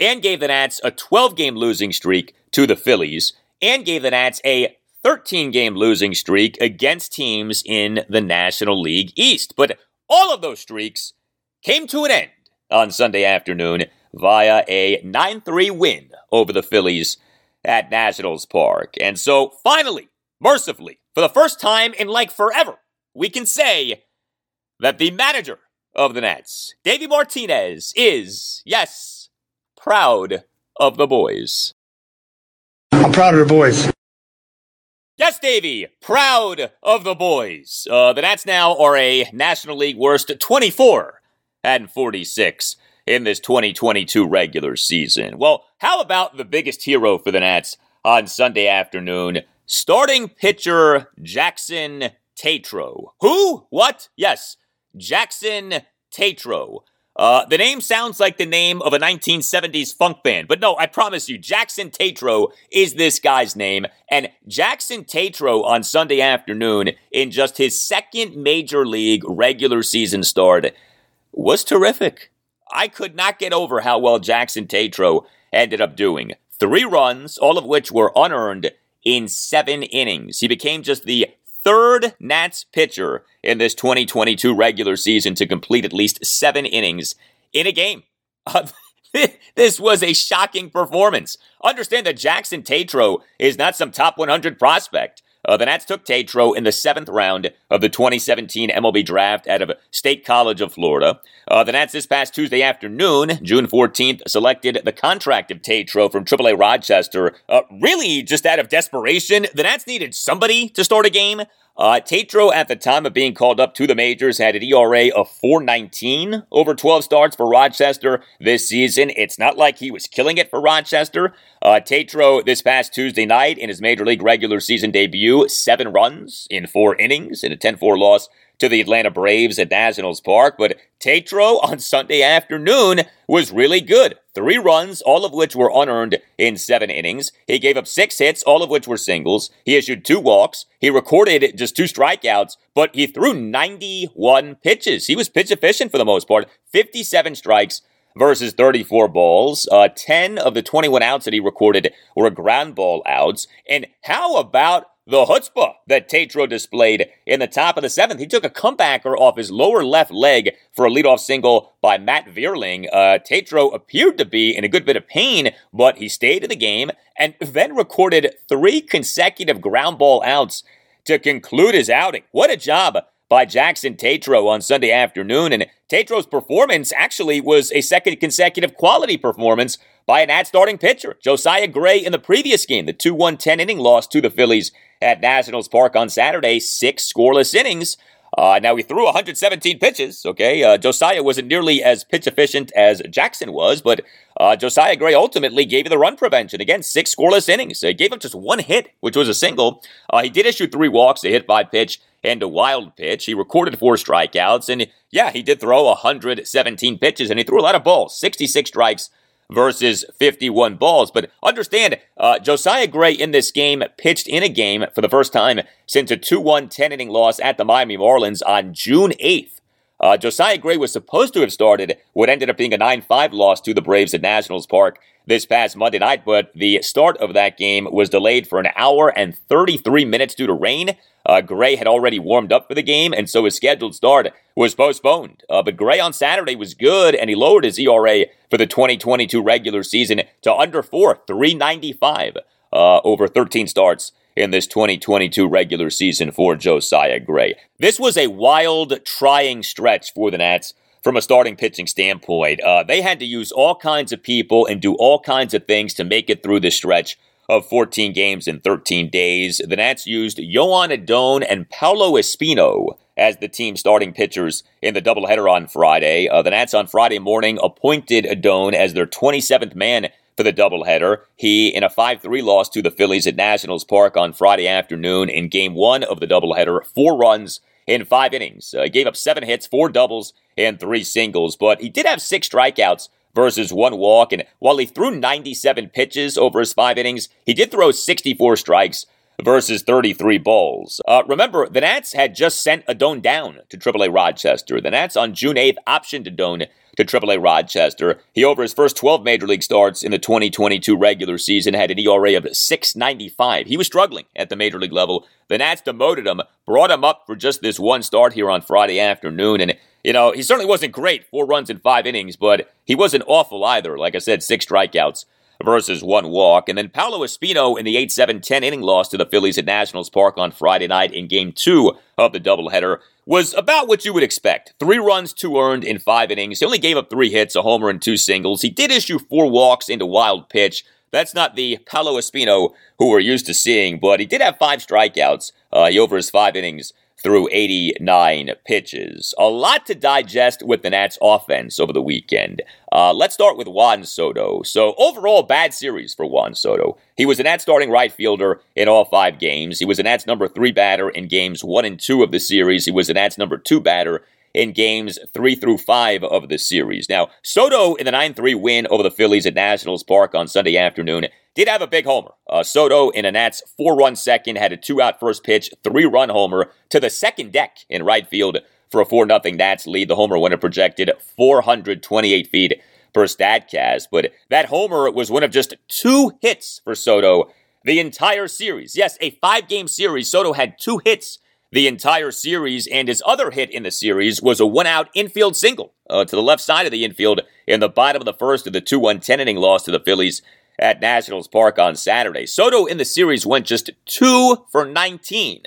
and gave the Nats a twelve-game losing streak to the Phillies and gave the Nats a thirteen-game losing streak against teams in the National League East. But all of those streaks came to an end on Sunday afternoon via a nine three win over the Phillies at Nationals Park. And so, finally, mercifully, for the first time in like forever, we can say that the manager of the Nats, Davey Martinez, is, yes, proud of the boys. I'm proud of the boys. Yes, Davey, proud of the boys. Uh, the Nats now are a National League worst twenty-four and forty-six in this twenty twenty-two regular season. Well, how about the biggest hero for the Nats on Sunday afternoon? Starting pitcher Jackson Tetreault. Who? What? Yes, Jackson Tetreault. Uh, the name sounds like the name of a nineteen seventies funk band, but no, I promise you, Jackson Tetreault is this guy's name, and Jackson Tetreault on Sunday afternoon in just his second major league regular season start was terrific. I could not get over how well Jackson Tetreault ended up doing. Three runs, all of which were unearned in seven innings. He became just the third Nats pitcher in this twenty twenty-two regular season to complete at least seven innings in a game. Uh, this was a shocking performance. Understand that Jackson Tetreault is not some top one hundred prospect. Uh, the Nats took Tetreault in the seventh round of the twenty seventeen M L B draft out of State College of Florida. Uh, the Nats this past Tuesday afternoon, June fourteenth, selected the contract of Tetreault from triple A Rochester. Uh, really, just out of desperation, the Nats needed somebody to start a game. Uh, Tetreault, at the time of being called up to the majors, had an E R A of four nineteen over twelve starts for Rochester this season. It's not like he was killing it for Rochester. Uh, Tetreault, this past Tuesday night, in his major league regular season debut, seven runs in four innings in a ten four loss to the Atlanta Braves at Nationals Park. But Tetreault on Sunday afternoon was really good. Three runs, all of which were unearned in seven innings. He gave up six hits, all of which were singles. He issued two walks. He recorded just two strikeouts, but he threw ninety-one pitches. He was pitch efficient for the most part. fifty-seven strikes versus thirty-four balls. Uh, ten of the twenty-one outs that he recorded were ground ball outs. And how about the chutzpah that Tetreault displayed in the top of the seventh? He took a comebacker off his lower left leg for a leadoff single by Matt Vierling. Uh, Tetreault appeared to be in a good bit of pain, but he stayed in the game and then recorded three consecutive ground ball outs to conclude his outing. What a job by Jackson Tetreault on Sunday afternoon. And Tetreault's performance actually was a second consecutive quality performance by an Nats starting pitcher, Josiah Gray, in the previous game, the two one ten-inning loss to the Phillies at Nationals Park on Saturday, six scoreless innings. Uh, now, he threw one hundred seventeen pitches, okay? Uh, Josiah wasn't nearly as pitch-efficient as Jackson was, but uh, Josiah Gray ultimately gave you the run prevention. Again, six scoreless innings. He gave up just one hit, which was a single. Uh, he did issue three walks, a hit by pitch, and a wild pitch. He recorded four strikeouts, and yeah, he did throw one hundred seventeen pitches, and he threw a lot of balls, sixty-six strikes versus fifty-one balls. But understand, uh, Josiah Gray in this game pitched in a game for the first time since a two one ten-inning loss at the Miami Marlins on June eighth. Uh, Josiah Gray was supposed to have started what ended up being a nine five loss to the Braves at Nationals Park this past Monday night, but the start of that game was delayed for an hour and thirty-three minutes due to rain. Uh, Gray had already warmed up for the game, and so his scheduled start was postponed. Uh, but Gray on Saturday was good, and he lowered his E R A for the twenty twenty-two regular season to under four, three ninety-five, uh, over thirteen starts in this twenty twenty-two regular season for Josiah Gray. This was a wild, trying stretch for the Nats from a starting pitching standpoint. Uh, they had to use all kinds of people and do all kinds of things to make it through this stretch of fourteen games in thirteen days. The Nats used Yoan Adone and Paolo Espino as the team's starting pitchers in the doubleheader on Friday. Uh, the Nats on Friday morning appointed Adone as their twenty-seventh man for the doubleheader. He, in a five three loss to the Phillies at Nationals Park on Friday afternoon in game one of the doubleheader, four runs in five innings. Uh, gave up seven hits, four doubles, and three singles, but he did have six strikeouts versus one walk, and while he threw ninety-seven pitches over his five innings, he did throw sixty-four strikes versus thirty-three balls. Uh, remember, the Nats had just sent Adone down to triple A Rochester. The Nats on June eighth optioned Adone to triple A Rochester. He, over his first twelve Major League starts in the twenty twenty-two regular season, had an E R A of six ninety-five. He was struggling at the Major League level. The Nats demoted him, brought him up for just this one start here on Friday afternoon, and you know, he certainly wasn't great, four runs in five innings, but he wasn't awful either. Like I said, six strikeouts versus one walk. And then Paolo Espino in the eight seven ten inning loss to the Phillies at Nationals Park on Friday night in game two of the doubleheader was about what you would expect. Three runs, two earned in five innings. He only gave up three hits, a homer, and two singles. He did issue four walks into wild pitch. That's not the Paolo Espino who we're used to seeing, but he did have five strikeouts. Uh, he over his five innings through eighty-nine pitches. A lot to digest with the Nats offense over the weekend. Uh, let's start with Juan Soto. So overall, bad series for Juan Soto. He was a Nats starting right fielder in all five games. He was a Nats number three batter in games one and two of the series. He was a Nats number two batter in games three through five of the series. Now, Soto in the nine three win over the Phillies at Nationals Park on Sunday afternoon did have a big homer. Uh, Soto in a Nats four run second had a two out first pitch, three run homer to the second deck in right field for a four nothing Nats lead. The homer winner projected four hundred twenty-eight feet per Statcast, but that homer was one of just two hits for Soto the entire series. Yes, a five-game series. Soto had two hits the entire series, and his other hit in the series was a one-out infield single uh, to the left side of the infield in the bottom of the first of the two one ten inning loss to the Phillies at Nationals Park on Saturday. Soto in the series went just two for nineteen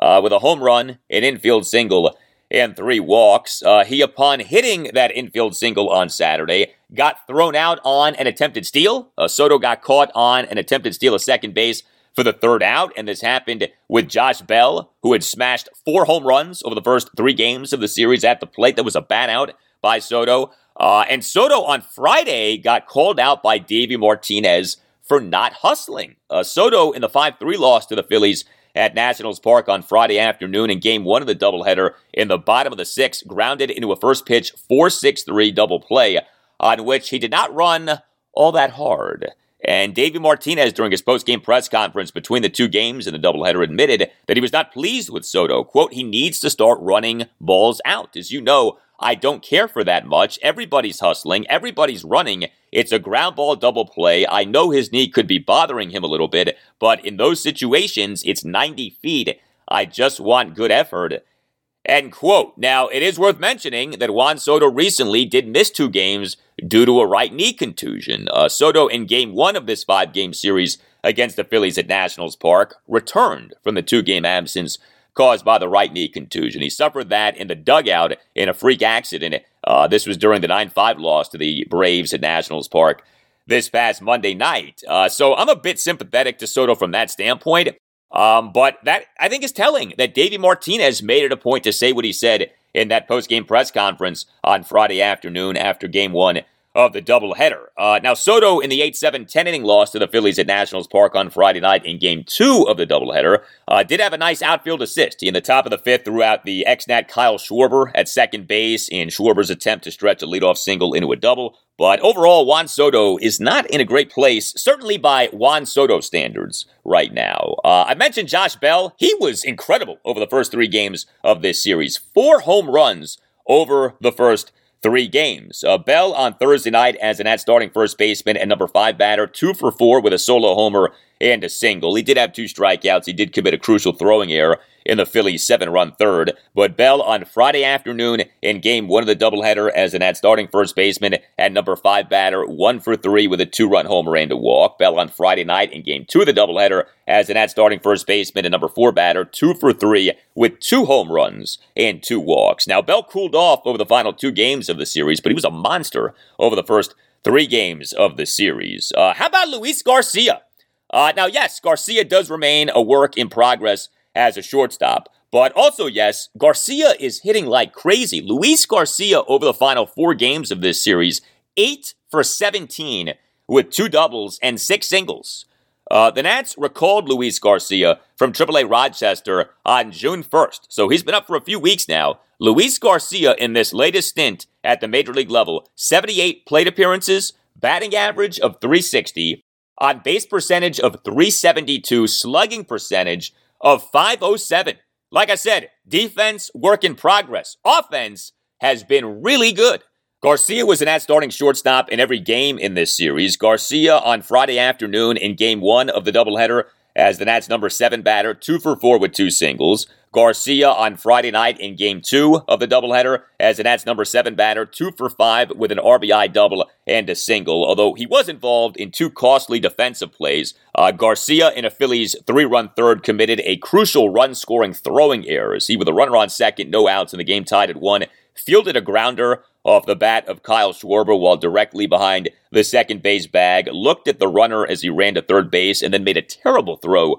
uh, with a home run, an infield single, and three walks. Uh, he, upon hitting that infield single on Saturday, got thrown out on an attempted steal. Uh, Soto got caught on an attempted steal of second base for the third out, and this happened with Josh Bell, who had smashed four home runs over the first three games of the series at the plate. That was a bad out by Soto. Uh, and Soto on Friday got called out by Davey Martinez for not hustling. Uh, Soto in the five three loss to the Phillies at Nationals Park on Friday afternoon in game one of the doubleheader in the bottom of the sixth, grounded into a first pitch four six three double play on which he did not run all that hard. And Davey Martinez, during his post-game press conference between the two games in the doubleheader, admitted that he was not pleased with Soto. Quote, he needs to start running balls out. As you know, I don't care for that much. Everybody's hustling. Everybody's running. It's a ground ball double play. I know his knee could be bothering him a little bit, but in those situations, it's ninety feet. I just want good effort. End quote. Now, it is worth mentioning that Juan Soto recently did miss two games due to a right knee contusion. Uh, Soto in game one of this five-game series against the Phillies at Nationals Park returned from the two-game absence caused by the right knee contusion. He suffered that in the dugout in a freak accident. Uh, this was during the nine five loss to the Braves at Nationals Park this past Monday night. Uh, so I'm a bit sympathetic to Soto from that standpoint. Um, but that, I think, is telling that Davey Martinez made it a point to say what he said in that post-game press conference on Friday afternoon after game one of the doubleheader. Uh, now, Soto in the eight seven ten inning loss to the Phillies at Nationals Park on Friday night in game two of the doubleheader uh, did have a nice outfield assist. He, in the top of the fifth, threw out the ex-Nat Kyle Schwarber at second base in Schwarber's attempt to stretch a leadoff single into a double. But overall, Juan Soto is not in a great place, certainly by Juan Soto standards right now. Uh, I mentioned Josh Bell. He was incredible over the first three games of this series. Four home runs over the first three games. Uh, Bell on Thursday night as an at-starting first baseman and number five batter, two for four with a solo homer and a single. He did have two strikeouts. He did commit a crucial throwing error in the Phillies' seven-run third. But Bell on Friday afternoon in game one of the doubleheader as an at-starting first baseman and number five batter, one for three with a two-run homer and a walk. Bell on Friday night in game two of the doubleheader as an at-starting first baseman and number four batter, two for three with two home runs and two walks. Now, Bell cooled off over the final two games of the series, but he was a monster over the first three games of the series. Uh, how about Luis Garcia? Uh, now, yes, Garcia does remain a work in progress as a shortstop. But also, yes, Garcia is hitting like crazy. Luis Garcia, over the final four games of this series, eight for seventeen with two doubles and six singles. Uh, the Nats recalled Luis Garcia from triple A Rochester on June first. So he's been up for a few weeks now. Luis Garcia, in this latest stint at the major league level, seventy-eight plate appearances, batting average of three sixty, on base percentage of three seventy-two, slugging percentage of five oh seven. Like I said, defense, work in progress. Offense has been really good. Garcia was an at-starting shortstop in every game in this series. Garcia on Friday afternoon in game one of the doubleheader as the Nats' number seven batter, two for four with two singles. Garcia on Friday night in game two of the doubleheader as the Nats' number seven batter, two for five with an R B I double and a single, although he was involved in two costly defensive plays. Uh, Garcia in a Phillies three-run third committed a crucial run-scoring throwing error. He with a runner on second, no outs, and the game tied at one, fielded a grounder off the bat of Kyle Schwarber while directly behind the second base bag, looked at the runner as he ran to third base, and then made a terrible throw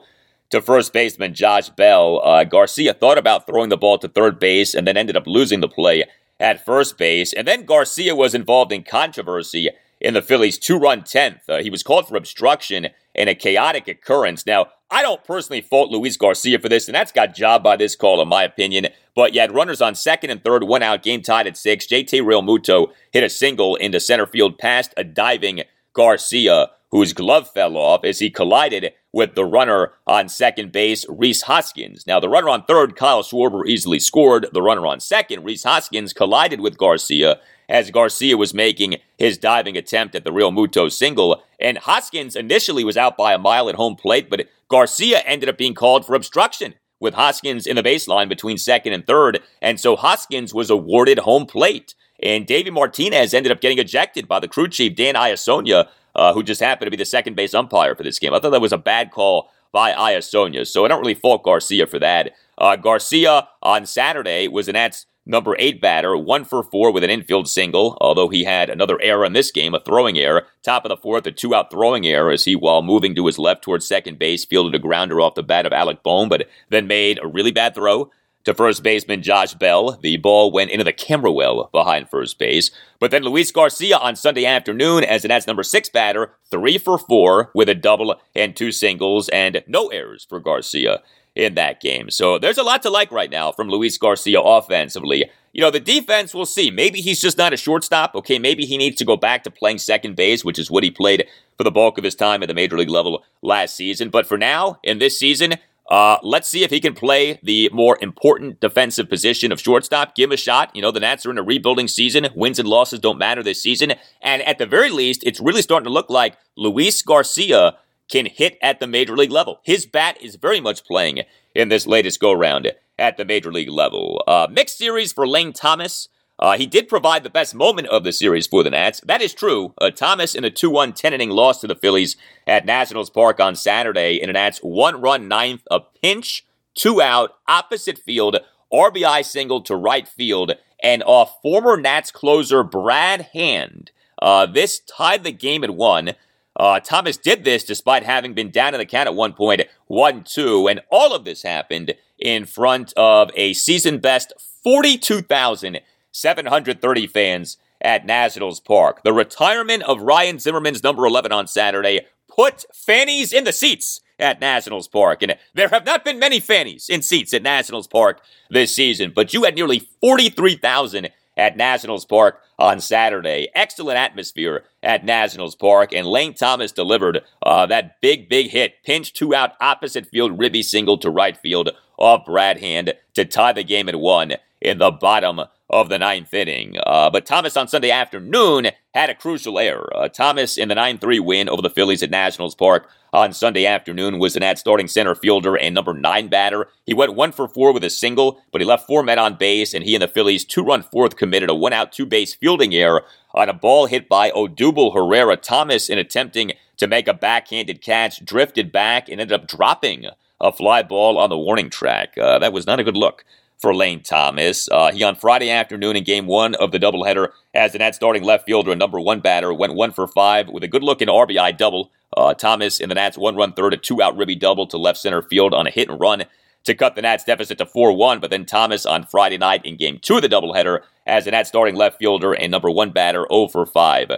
to first baseman Josh Bell. Uh, Garcia thought about throwing the ball to third base and then ended up losing the play at first base. And then Garcia was involved in controversy in the Phillies' two-run tenth. Uh, he was called for obstruction in a chaotic occurrence. Now, I don't personally fault Luis Garcia for this, and that's got jobbed by this call, in my opinion. But you had runners on second and third, one out, game tied at six. J T Realmuto hit a single into center field past a diving Garcia, whose glove fell off as he collided with the runner on second base, Rhys Hoskins. Now, the runner on third, Kyle Schwarber, easily scored. The runner on second, Rhys Hoskins, collided with Garcia as Garcia was making his diving attempt at the Realmuto single. And Hoskins initially was out by a mile at home plate, but Garcia ended up being called for obstruction with Hoskins in the baseline between second and third, and so Hoskins was awarded home plate. And Davey Martinez ended up getting ejected by the crew chief, Dan Iasonia, uh, who just happened to be the second base umpire for this game. I thought that was a bad call by Iasonia, so I don't really fault Garcia for that. Uh, Garcia on Saturday was the Nats' number eight batter, one for four with an infield single, although he had another error in this game, a throwing error. Top of the fourth, a two-out throwing error as he, while moving to his left towards second base, fielded a grounder off the bat of Alec Bohm, but then made a really bad throw to first baseman Josh Bell. The ball went into the camera well behind first base. But then Luis Garcia on Sunday afternoon as the Nats' number six batter, three for four with a double and two singles and no errors for Garcia in that game. So there's a lot to like right now from Luis Garcia offensively. You know, the defense, we'll see. Maybe he's just not a shortstop. Okay, maybe he needs to go back to playing second base, which is what he played for the bulk of his time at the major league level last season. But for now, in this season, Uh, let's see if he can play the more important defensive position of shortstop. Give him a shot. You know, the Nats are in a rebuilding season. Wins and losses don't matter this season. And at the very least, it's really starting to look like Luis Garcia can hit at the major league level. His bat is very much playing in this latest go-round at the major league level. Uh, mixed series for Lane Thomas. Uh, he did provide the best moment of the series for the Nats. That is true. Uh, Thomas in a two one ten-inning loss to the Phillies at Nationals Park on Saturday in a Nats one-run ninth, a pinch, two-out, opposite field, R B I single to right field, and off former Nats closer Brad Hand. Uh, this tied the game at one. Uh, Thomas did this despite having been down in the count at one point, one two, and all of this happened in front of a season-best forty-two thousand seven hundred thirty fans at Nationals Park. The retirement of Ryan Zimmerman's number eleven on Saturday put fannies in the seats at Nationals Park. And there have not been many fannies in seats at Nationals Park this season, but you had nearly forty-three thousand at Nationals Park on Saturday. Excellent atmosphere at Nationals Park, and Lane Thomas delivered uh, that big, big hit. Pinch two-out opposite field, ribby single to right field off Brad Hand to tie the game at one in the bottom of the ninth inning. Uh, but Thomas on Sunday afternoon had a crucial error. Uh, Thomas in the nine three win over the Phillies at Nationals Park on Sunday afternoon was an at-starting center fielder and number nine batter. He went one for four with a single, but he left four men on base, and he and the Phillies' two-run fourth committed a one-out, two-base fielding error on a ball hit by Odubel Herrera. Thomas, in attempting to make a backhanded catch, drifted back and ended up dropping a fly ball on the warning track. Uh, that was not a good look for Lane Thomas. Uh, he, on Friday afternoon in game one of the doubleheader, as an at-starting left fielder and number one batter, went one for five with a good-looking R B I double. Uh, Thomas in the Nats' one-run third, a two-out ribby double to left center field on a hit and run to cut the Nats' deficit to four one, but then Thomas on Friday night in game two of the doubleheader, as an at-starting left fielder and number one batter, oh for five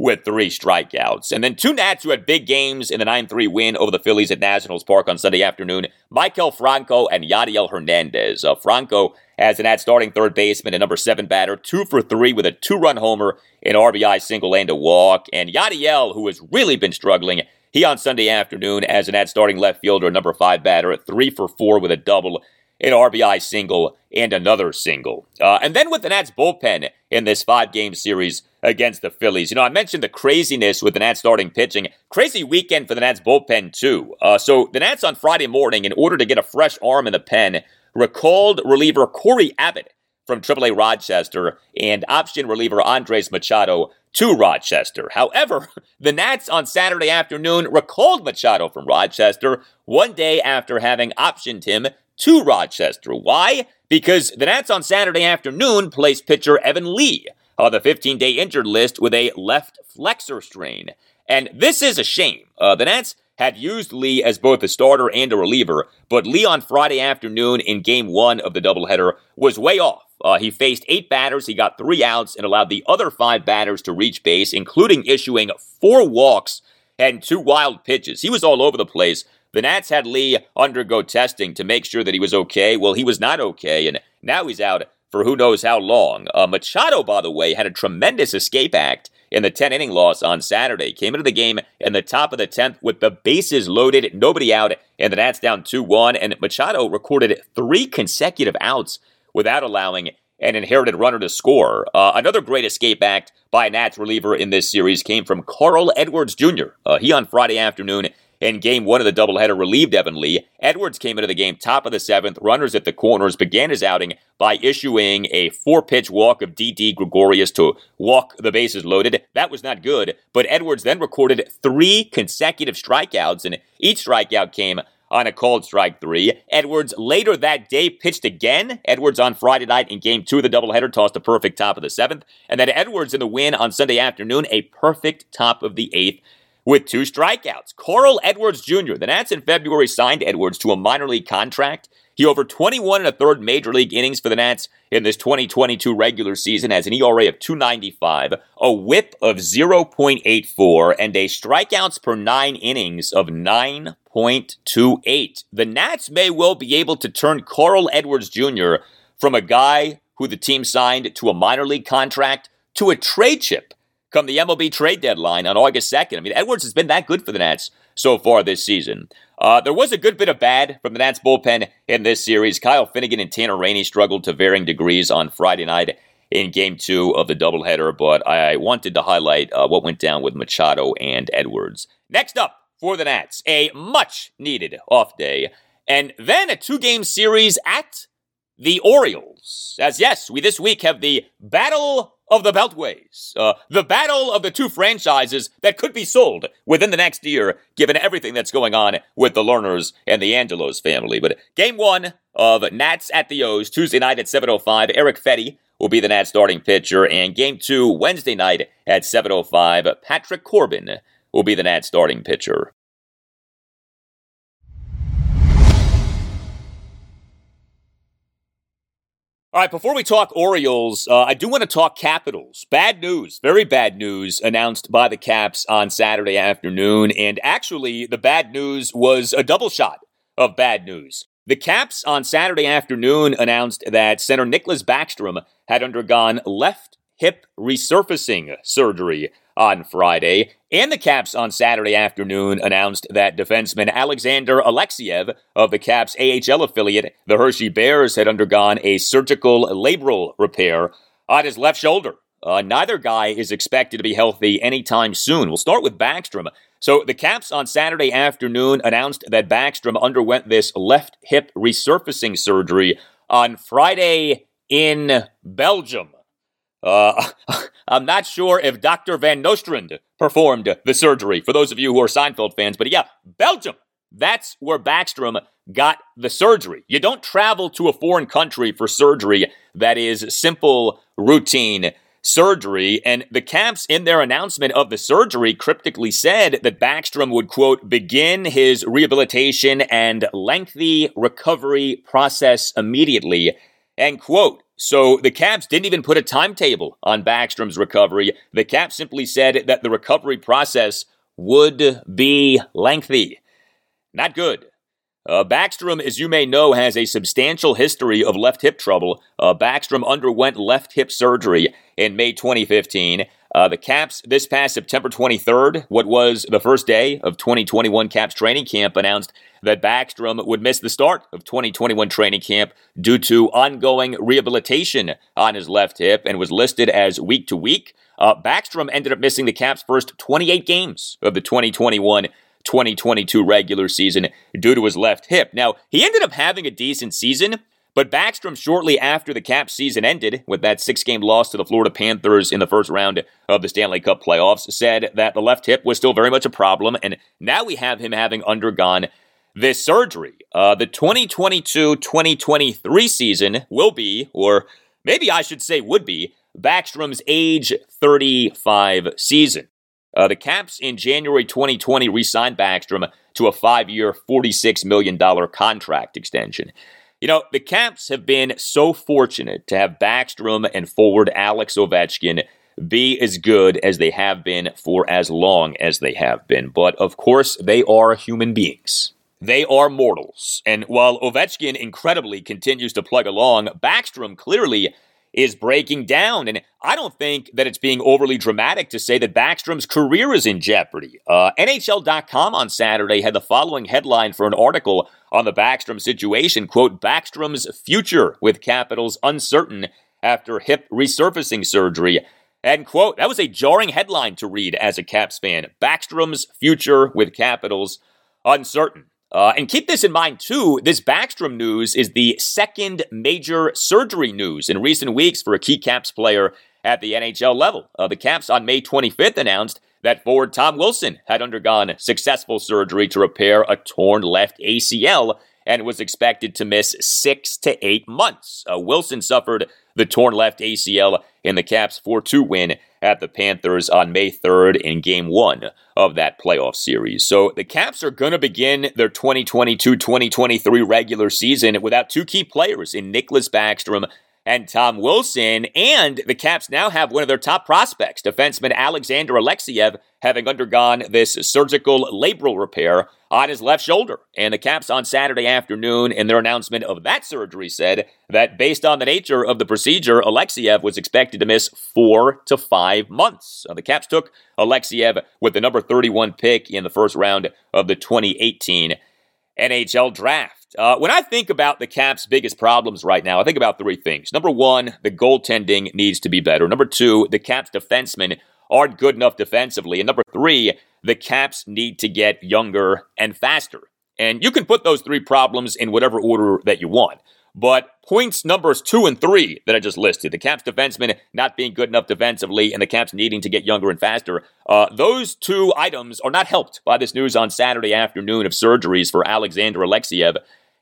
with three strikeouts. And then two Nats who had big games in the nine three win over the Phillies at Nationals Park on Sunday afternoon, Michael Franco and Yadiel Hernandez. Uh, Franco as an at-starting third baseman and number seven batter, two for three with a two-run homer, an R B I single and a walk. And Yadiel, who has really been struggling, he on Sunday afternoon as an at-starting left fielder and number five batter, three for four with a double, an R B I single, and another single. Uh, and then with the Nats bullpen in this five-game series against the Phillies. You know, I mentioned the craziness with the Nats starting pitching. Crazy weekend for the Nats bullpen, too. Uh, so the Nats on Friday morning, in order to get a fresh arm in the pen, recalled reliever Corey Abbott from triple A Rochester and option reliever Andres Machado to Rochester. However, the Nats on Saturday afternoon recalled Machado from Rochester one day after having optioned him to Rochester. Why? Because the Nats on Saturday afternoon placed pitcher Evan Lee on the fifteen-day injured list with a left flexor strain. And this is a shame. Uh, the Nats had used Lee as both a starter and a reliever, but Lee on Friday afternoon in game one of the doubleheader was way off. Uh, he faced eight batters, he got three outs, and allowed the other five batters to reach base, including issuing four walks and two wild pitches. He was all over the place. The Nats had Lee undergo testing to make sure that he was okay. Well, he was not okay, and now he's out for who knows how long. Uh, Machado, by the way, had a tremendous escape act in the ten-inning loss on Saturday. Came into the game in the top of the tenth with the bases loaded, nobody out, and the Nats down two one, and Machado recorded three consecutive outs without allowing an inherited runner to score. Uh, another great escape act by a Nats reliever in this series came from Carl Edwards Junior Uh, he, on Friday afternoon, in game one of the doubleheader, relieved Evan Lee. Edwards came into the game top of the seventh. Runners at the corners began his outing by issuing a four-pitch walk of D D Gregorius to walk the bases loaded. That was not good, but Edwards then recorded three consecutive strikeouts, and each strikeout came on a called strike three. Edwards later that day pitched again. Edwards on Friday night in game two of the doubleheader tossed a perfect top of the seventh, and then Edwards in the win on Sunday afternoon, a perfect top of the eighth, with two strikeouts. Carl Edwards Junior The Nats in February signed Edwards to a minor league contract. He over twenty-one and a third major league innings for the Nats in this twenty twenty-two regular season, has an E R A of two ninety-five, a whip of zero point eight four, and a strikeouts per nine innings of nine point two eight. The Nats may well be able to turn Carl Edwards Junior from a guy who the team signed to a minor league contract to a trade chip come the M L B trade deadline on August second. I mean, Edwards has been that good for the Nats so far this season. Uh, there was a good bit of bad from the Nats bullpen in this series. Kyle Finnegan and Tanner Rainey struggled to varying degrees on Friday night in game two of the doubleheader, but I wanted to highlight uh, what went down with Machado and Edwards. Next up for the Nats, a much-needed off day, and then a two-game series at the Orioles. As, yes, we this week have the Battle of the Beltways, uh, the battle of the two franchises that could be sold within the next year, given everything that's going on with the Lerners and the Angelos family. But game one of Nats at the O's, Tuesday night at seven oh five, Eric Fetty will be the Nats starting pitcher, and game two, Wednesday night at seven oh five, Patrick Corbin will be the Nats starting pitcher. All right, before we talk Orioles, uh, I do want to talk Capitals. Bad news, very bad news announced by the Caps on Saturday afternoon. And actually, the bad news was a double shot of bad news. The Caps on Saturday afternoon announced that center Nicklas Backstrom had undergone left hip resurfacing surgery on Friday. And the Caps on Saturday afternoon announced that defenseman Alexander Alexeyev of the Caps A H L affiliate, the Hershey Bears, had undergone a surgical labral repair on his left shoulder. Uh, neither guy is expected to be healthy anytime soon. We'll start with Backstrom. So the Caps on Saturday afternoon announced that Backstrom underwent this left hip resurfacing surgery on Friday in Belgium. Uh, I'm not sure if Doctor Van Nostrand performed the surgery, for those of you who are Seinfeld fans. But yeah, Belgium. That's where Backstrom got the surgery. You don't travel to a foreign country for surgery that is simple, routine surgery. And the Caps, in their announcement of the surgery, cryptically said that Backstrom would, quote, begin his rehabilitation and lengthy recovery process immediately, end quote. So the Caps didn't even put a timetable on Backstrom's recovery. The Caps simply said that the recovery process would be lengthy. Not good. Uh, Backstrom, as you may know, has a substantial history of left hip trouble. Uh, Backstrom underwent left hip surgery in May twenty fifteen. Uh, the Caps, this past September twenty-third, what was the first day of twenty twenty-one Caps training camp, announced that Backstrom would miss the start of twenty twenty-one training camp due to ongoing rehabilitation on his left hip and was listed as week to week. Uh, Backstrom ended up missing the Caps' first twenty-eight games of the twenty twenty-one twenty twenty-two regular season due to his left hip. Now, he ended up having a decent season, but Backstrom, shortly after the Caps season ended with that six-game loss to the Florida Panthers in the first round of the Stanley Cup playoffs, said that the left hip was still very much a problem, and now we have him having undergone this surgery. Uh, the twenty twenty-two twenty twenty-three season will be, or maybe I should say would be, Backstrom's age thirty-five season. Uh, the Caps in January twenty twenty re-signed Backstrom to a five-year, forty-six million dollars contract extension. You know, the Caps have been so fortunate to have Backstrom and forward Alex Ovechkin be as good as they have been for as long as they have been. But, of course, they are human beings. They are mortals. And while Ovechkin incredibly continues to plug along, Backstrom clearly is breaking down. And I don't think that it's being overly dramatic to say that Backstrom's career is in jeopardy. Uh, N H L dot com on Saturday had the following headline for an article on the Backstrom situation, quote, Backstrom's future with Capitals uncertain after hip resurfacing surgery, end quote. That was a jarring headline to read as a Caps fan. Backstrom's future with Capitals uncertain. Uh, and keep this in mind, too, this Backstrom news is the second major surgery news in recent weeks for a key Caps player at the N H L level. Uh, the Caps on May twenty-fifth announced that forward Tom Wilson had undergone successful surgery to repair a torn left A C L and was expected to miss six to eight months. Uh, Wilson suffered the torn left A C L in the Caps' four two win at the Panthers on May third in Game one of that playoff series. So the Caps are going to begin their twenty twenty-two twenty twenty-three regular season without two key players in Nicklas Backstrom and Tom Wilson, and the Caps now have one of their top prospects, defenseman Alexander Alexeyev, having undergone this surgical labral repair on his left shoulder. And the Caps on Saturday afternoon, in their announcement of that surgery, said that based on the nature of the procedure, Alexeyev was expected to miss four to five months. The Caps took Alexeyev with the number thirty-one pick in the first round of the twenty eighteen N H L draft. Uh, when I think about the Caps' biggest problems right now, I think about three things. Number one, the goaltending needs to be better. Number two, the Caps' defensemen aren't good enough defensively. And number three, the Caps need to get younger and faster. And you can put those three problems in whatever order that you want. But points numbers two and three that I just listed, the Caps defensemen not being good enough defensively and the Caps needing to get younger and faster, uh, those two items are not helped by this news on Saturday afternoon of surgeries for Alexander Alexeyev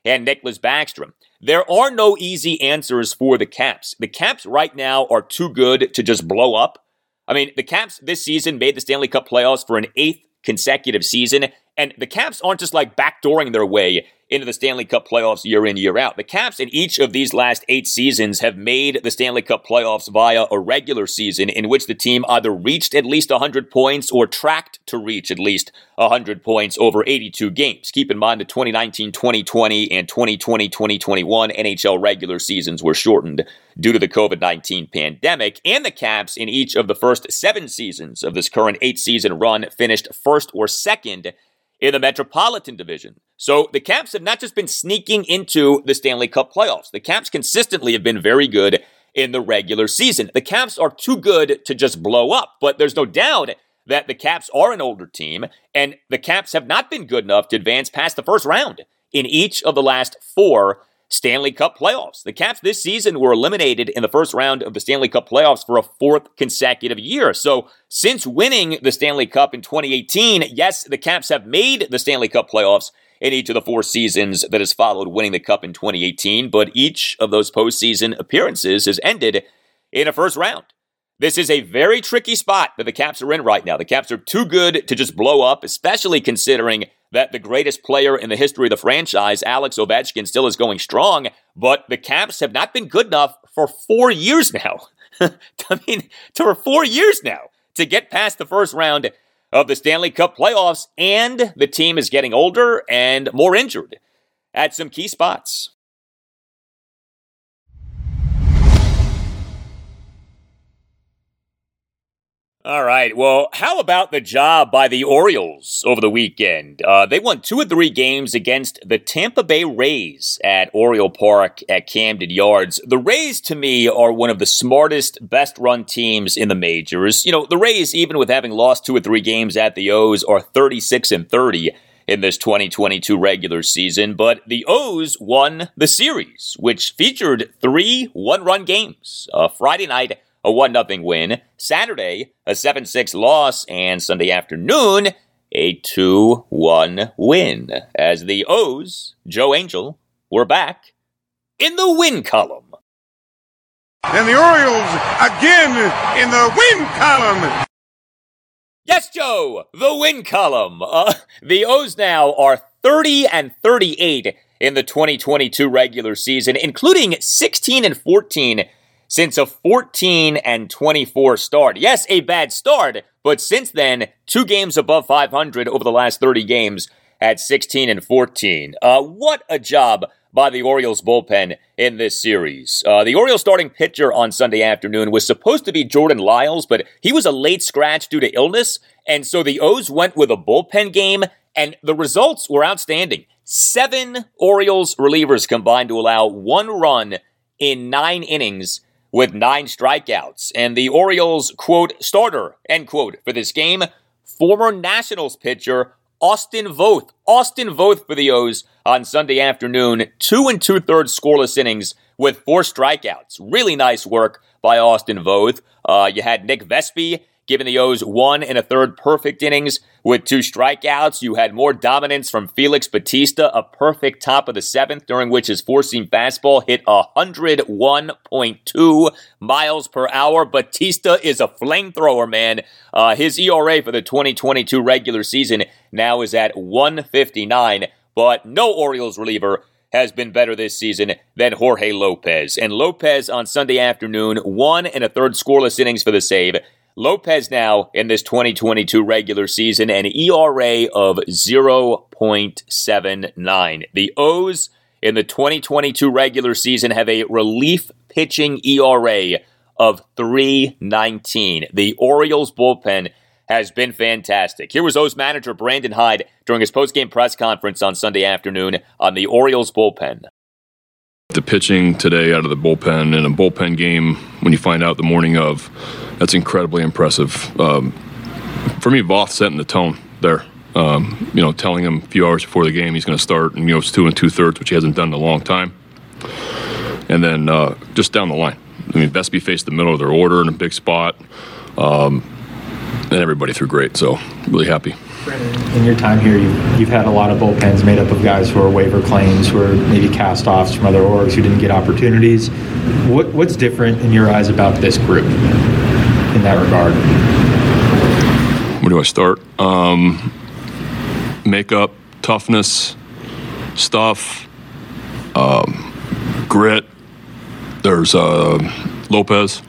and Nicklas Backstrom. There are no easy answers for the Caps. The Caps right now are too good to just blow up. I mean, the Caps this season made the Stanley Cup playoffs for an eighth consecutive season, And the Caps aren't just like backdooring their way into the Stanley Cup playoffs year in, year out. The Caps in each of these last eight seasons have made the Stanley Cup playoffs via a regular season in which the team either reached at least one hundred points or tracked to reach at least one hundred points over eighty-two games. Keep in mind the twenty nineteen twenty twenty and twenty twenty twenty twenty-one N H L regular seasons were shortened due to the covid nineteen pandemic, and the Caps in each of the first seven seasons of this current eight-season run finished first or second in the Metropolitan Division. So the Caps have not just been sneaking into the Stanley Cup playoffs. The Caps consistently have been very good in the regular season. The Caps are too good to just blow up, but there's no doubt that the Caps are an older team, and the Caps have not been good enough to advance past the first round in each of the last four Stanley Cup playoffs. The Caps this season were eliminated in the first round of the Stanley Cup playoffs for a fourth consecutive year. So since winning the Stanley Cup in twenty eighteen, yes, the Caps have made the Stanley Cup playoffs in each of the four seasons that has followed winning the Cup in twenty eighteen, but each of those postseason appearances has ended in a first round. This is a very tricky spot that the Caps are in right now. The Caps are too good to just blow up, especially considering that the greatest player in the history of the franchise, Alex Ovechkin, still is going strong, but the Caps have not been good enough for four years now. I mean, for four years now to get past the first round of the Stanley Cup playoffs, and the team is getting older and more injured at some key spots. All right, well, how about the job by the Orioles over the weekend? Uh, they won two of three games against the Tampa Bay Rays at Oriole Park at Camden Yards. The Rays, to me, are one of the smartest, best-run teams in the majors. You know, the Rays, even with having lost two or three games at the O's, are thirty-six and thirty in this twenty twenty-two regular season, but the O's won the series, which featured three one-run games. Uh, Friday night, a one nothing win, Saturday, a seven six loss, and Sunday afternoon, a two one win. As the O's, Joe Angel, were back in the win column. And the Orioles, again, in the win column! Yes, Joe, the win column. Uh, the O's now are thirty and thirty-eight in the twenty twenty-two regular season, including sixteen and fourteen since a fourteen and twenty-four start. Yes, a bad start, but since then, two games above five hundred over the last thirty games at sixteen and fourteen. Uh, what a job by the Orioles bullpen in this series. Uh, the Orioles starting pitcher on Sunday afternoon was supposed to be Jordan Lyles, but he was a late scratch due to illness, and so the O's went with a bullpen game, and the results were outstanding. Seven Orioles relievers combined to allow one run in nine innings with nine strikeouts. And the Orioles, quote, starter, end quote, for this game, former Nationals pitcher Austin Voth. Austin Voth for the O's on Sunday afternoon, two and two-thirds scoreless innings with four strikeouts. Really nice work by Austin Voth. Uh, you had Nick Vespi giving the O's one and a third perfect innings with two strikeouts. You had more dominance from Felix Bautista, a perfect top of the seventh, during which his four-seam fastball hit one oh one point two miles per hour. Bautista is a flamethrower, man. Uh, his E R A for the twenty twenty-two regular season now is at one fifty-nine, but no Orioles reliever has been better this season than Jorge Lopez. And Lopez on Sunday afternoon, one and a third scoreless innings for the save. Lopez now in this twenty twenty-two regular season, an E R A of zero point seven nine. The O's in the twenty twenty-two regular season have a relief pitching E R A of three nineteen. The Orioles bullpen has been fantastic. Here was O's manager Brandon Hyde during his postgame press conference on Sunday afternoon on the Orioles bullpen. The pitching today out of the bullpen in a bullpen game, when you find out the morning of, that's incredibly impressive. Um, for me, Voth setting the tone there. Um, you know, telling him a few hours before the game he's going to start, and you know, it's two and two thirds, which he hasn't done in a long time. And then uh, just down the line, I mean, Vespi faced the middle of their order in a big spot, um, and everybody threw great. So really happy. In your time here, you've, you've had a lot of bullpens made up of guys who are waiver claims, who are maybe cast-offs from other orgs who didn't get opportunities. What, what's different in your eyes about this group in that regard? Where do I start? Um, makeup, toughness, stuff, um, grit. There's uh, Lopez.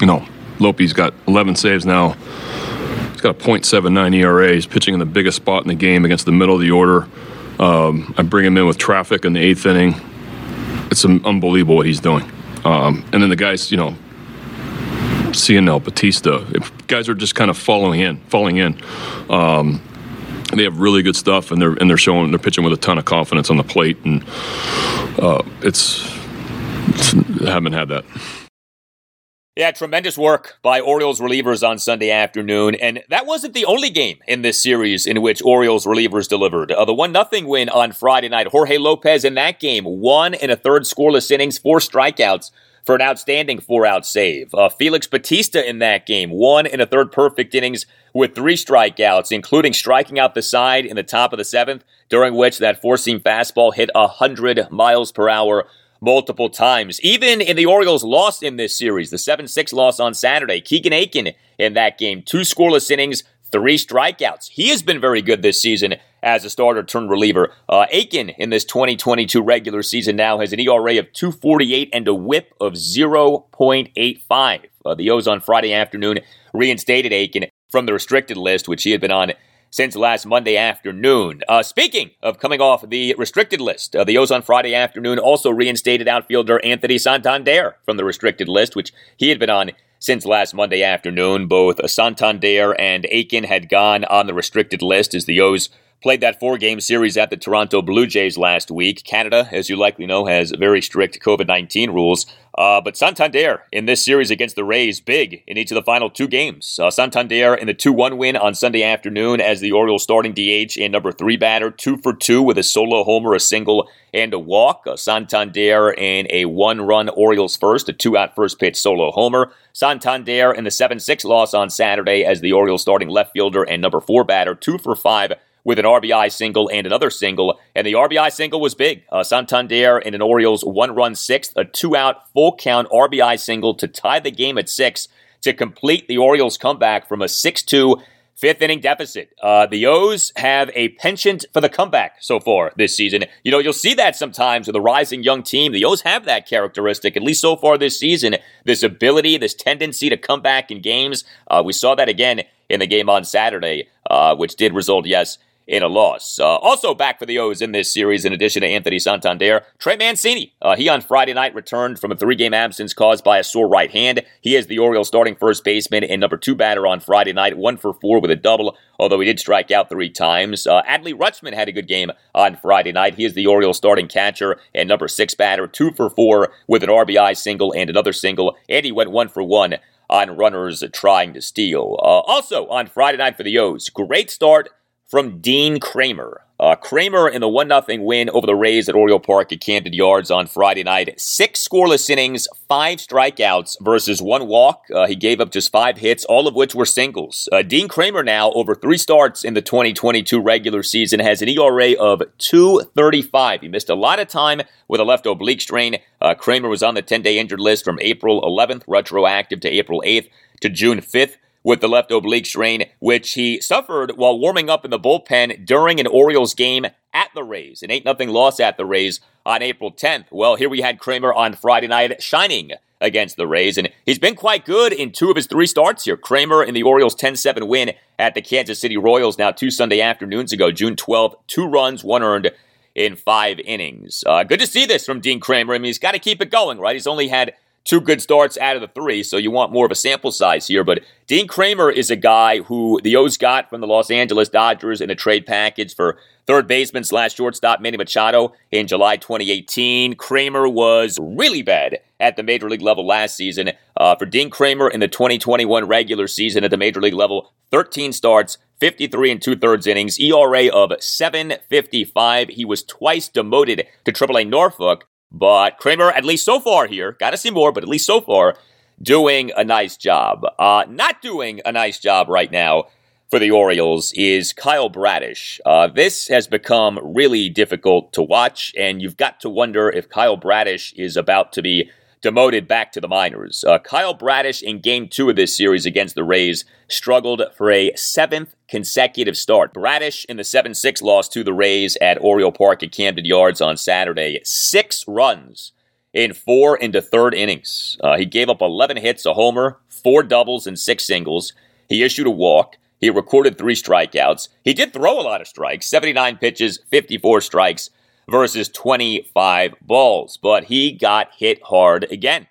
You know, Lope's got eleven saves now. He's got a point seven nine E R A. He's pitching in the biggest spot in the game against the middle of the order. Um, I bring him in with traffic in the eighth inning. It's unbelievable what he's doing. Um, and then the guys, you know, C N L, Batista, if guys are just kind of following in, falling in. Um, they have really good stuff, and they're and they're showing they're pitching with a ton of confidence on the plate, and uh, it's, it's I haven't had that. Yeah, tremendous work by Orioles relievers on Sunday afternoon, and that wasn't the only game in this series in which Orioles relievers delivered. Uh, the one nothing win on Friday night, Jorge Lopez in that game, one and a third scoreless innings, four strikeouts for an outstanding four-out save. Uh, Felix Bautista in that game, one and a third perfect innings with three strikeouts, including striking out the side in the top of the seventh, during which that four-seam fastball hit one hundred miles per hour multiple times. Even in the Orioles' loss in this series, the seven six loss on Saturday, Keegan Aiken in that game, two scoreless innings, three strikeouts. He has been very good this season as a starter turned reliever. Uh, Aiken in this twenty twenty-two regular season now has an E R A of two forty-eight and a whip of zero point eight five. Uh, the O's on Friday afternoon reinstated Aiken from the restricted list, which he had been on since last Monday afternoon. Uh, speaking of coming off the restricted list, uh, the O's on Friday afternoon also reinstated outfielder Anthony Santander from the restricted list, which he had been on since last Monday afternoon. Both Santander and Aiken had gone on the restricted list as the O's played that four-game series at the Toronto Blue Jays last week. Canada, as you likely know, has very strict covid nineteen rules. Uh, but Santander in this series against the Rays, big in each of the final two games. Uh, Santander in the two one win on Sunday afternoon as the Orioles starting D H and number three batter, two for two with a solo homer, a single, and a walk. Uh, Santander in a one-run Orioles first, a two-out first pitch solo homer. Santander in the seven six loss on Saturday as the Orioles starting left fielder and number four batter, two for five with an R B I single and another single, and the R B I single was big. Uh, Santander in an Orioles one-run sixth, a two-out full-count R B I single to tie the game at six to complete the Orioles' comeback from a six two fifth-inning deficit. Uh, the O's have a penchant for the comeback so far this season. You know, you'll see that sometimes with a rising young team. The O's have that characteristic, at least so far this season, this ability, this tendency to come back in games. Uh, we saw that again in the game on Saturday, uh, which did result, yes, in a loss. Uh, also back for the O's in this series, in addition to Anthony Santander, Trey Mancini. Uh, he on Friday night returned from a three-game absence caused by a sore right hand. He is the Orioles starting first baseman and number two batter on Friday night, one for four with a double, although he did strike out three times. Uh, Adley Rutschman had a good game on Friday night. He is the Orioles starting catcher and number six batter, two for four with an R B I single and another single, and he went one for one on runners trying to steal. Uh, also on Friday night for the O's, great start from Dean Kramer. Uh, Kramer in the one nothing win over the Rays at Oriole Park at Camden Yards on Friday night. Six scoreless innings, five strikeouts versus one walk. Uh, he gave up just five hits, all of which were singles. Uh, Dean Kramer now, over three starts in the twenty twenty-two regular season, has an E R A of two thirty-five. He missed a lot of time with a left oblique strain. Uh, Kramer was on the ten-day injured list from April eleventh, retroactive to April eighth to June fifth. With the left oblique strain, which he suffered while warming up in the bullpen during an Orioles game at the Rays, an eight nothing loss at the Rays on April tenth. Well, here we had Kramer on Friday night shining against the Rays, and he's been quite good in two of his three starts here. Kramer in the Orioles ten seven win at the Kansas City Royals now two Sunday afternoons ago, June twelfth, two runs, one earned in five innings. Uh, good to see this from Dean Kramer. I mean, he's got to keep it going, right? He's only had two good starts out of the three, so you want more of a sample size here. But Dean Kramer is a guy who the O's got from the Los Angeles Dodgers in a trade package for third baseman slash shortstop Manny Machado in July twenty eighteen. Kramer was really bad at the Major League level last season. Uh, for Dean Kramer in the twenty twenty-one regular season at the Major League level, thirteen starts, fifty-three and two-thirds innings, E R A of seven fifty-five. He was twice demoted to triple A Norfolk. But Kramer, at least so far here, got to see more, but at least so far, doing a nice job. Uh, not doing a nice job right now for the Orioles is Kyle Bradish. Uh, this has become really difficult to watch, and you've got to wonder if Kyle Bradish is about to be demoted back to the minors. Uh, Kyle Bradish in game two of this series against the Rays struggled for a seventh consecutive start. Bradish in the seven six loss to the Rays at Oriole Park at Camden Yards on Saturday. Six runs in four into third innings. Uh, he gave up eleven hits, a homer, four doubles, and six singles. He issued a walk. He recorded three strikeouts. He did throw a lot of strikes, seventy-nine pitches, fifty-four strikes versus twenty-five balls, but he got hit hard again.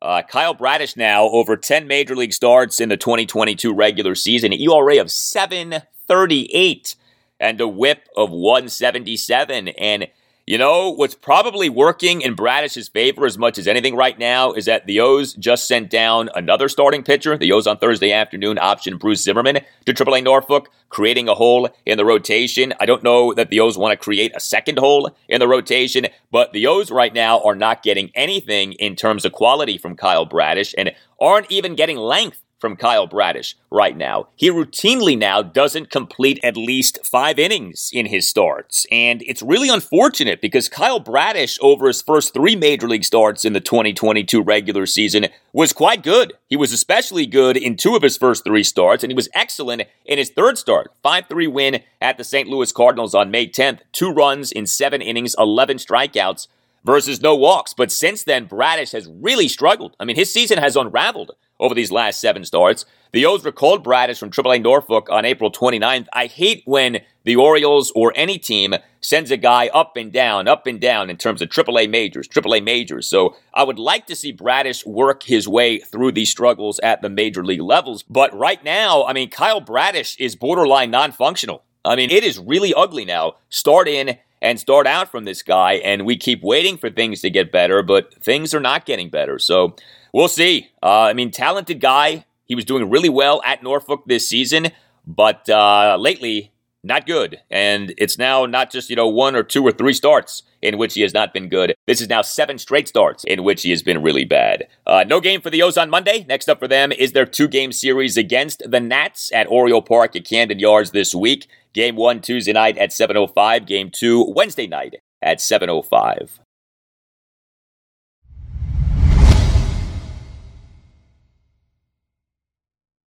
Uh, Kyle Bradish now over ten Major League starts in the twenty twenty-two regular season, an E R A of seven thirty-eight and a whip of one seventy-seven. And, you know, what's probably working in Bradish's favor as much as anything right now is that the O's just sent down another starting pitcher. The O's on Thursday afternoon optioned Bruce Zimmerman to triple A Norfolk, creating a hole in the rotation. I don't know that the O's want to create a second hole in the rotation, but the O's right now are not getting anything in terms of quality from Kyle Bradish and aren't even getting length from Kyle Bradish right now. He routinely now doesn't complete at least five innings in his starts. And it's really unfortunate because Kyle Bradish over his first three Major League starts in the twenty twenty-two regular season was quite good. He was especially good in two of his first three starts, and he was excellent in his third start. five three win at the Saint Louis Cardinals on May tenth. Two runs in seven innings, eleven strikeouts versus no walks. But since then, Bradish has really struggled. I mean, his season has unraveled over these last seven starts. The O's recalled Bradish from triple A Norfolk on April twenty-ninth. I hate when the Orioles or any team sends a guy up and down, up and down in terms of triple A majors, triple A majors. So I would like to see Bradish work his way through these struggles at the major league levels. But right now, I mean, Kyle Bradish is borderline non-functional. I mean, it is really ugly now. Start in and start out from this guy, and we keep waiting for things to get better, but things are not getting better. So we'll see. Uh, I mean, talented guy. He was doing really well at Norfolk this season, but uh, lately, not good. And it's now not just, you know, one or two or three starts in which he has not been good. This is now seven straight starts in which he has been really bad. Uh, no game for the O's on Monday. Next up for them is their two-game series against the Nats at Oriole Park at Camden Yards this week. Game one Tuesday night at seven oh five. Game two Wednesday night at seven oh five.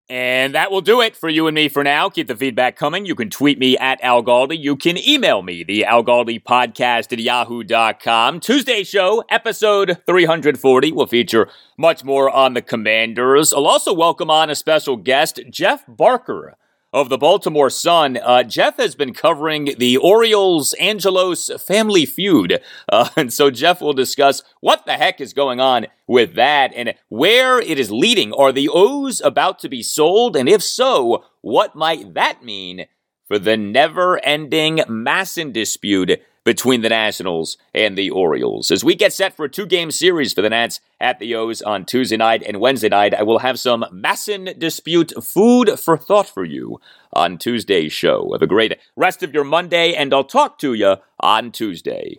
And that will do it for you and me for now. Keep the feedback coming. You can tweet me at Al Galdi. You can email me, the Al Galdi podcast at yahoo dot com. Tuesday show, episode three forty, will feature much more on the Commanders. I'll also welcome on a special guest, Jeff Barker of the Baltimore Sun. Uh, Jeff has been covering the Orioles-Angelos family feud. Uh, and so Jeff will discuss what the heck is going on with that and where it is leading. Are the O's about to be sold? And if so, what might that mean for the never-ending Masson dispute between the Nationals and the Orioles? As we get set for a two-game series for the Nats at the O's on Tuesday night and Wednesday night, I will have some Masson dispute food for thought for you on Tuesday's show. Have a great rest of your Monday, and I'll talk to you on Tuesday.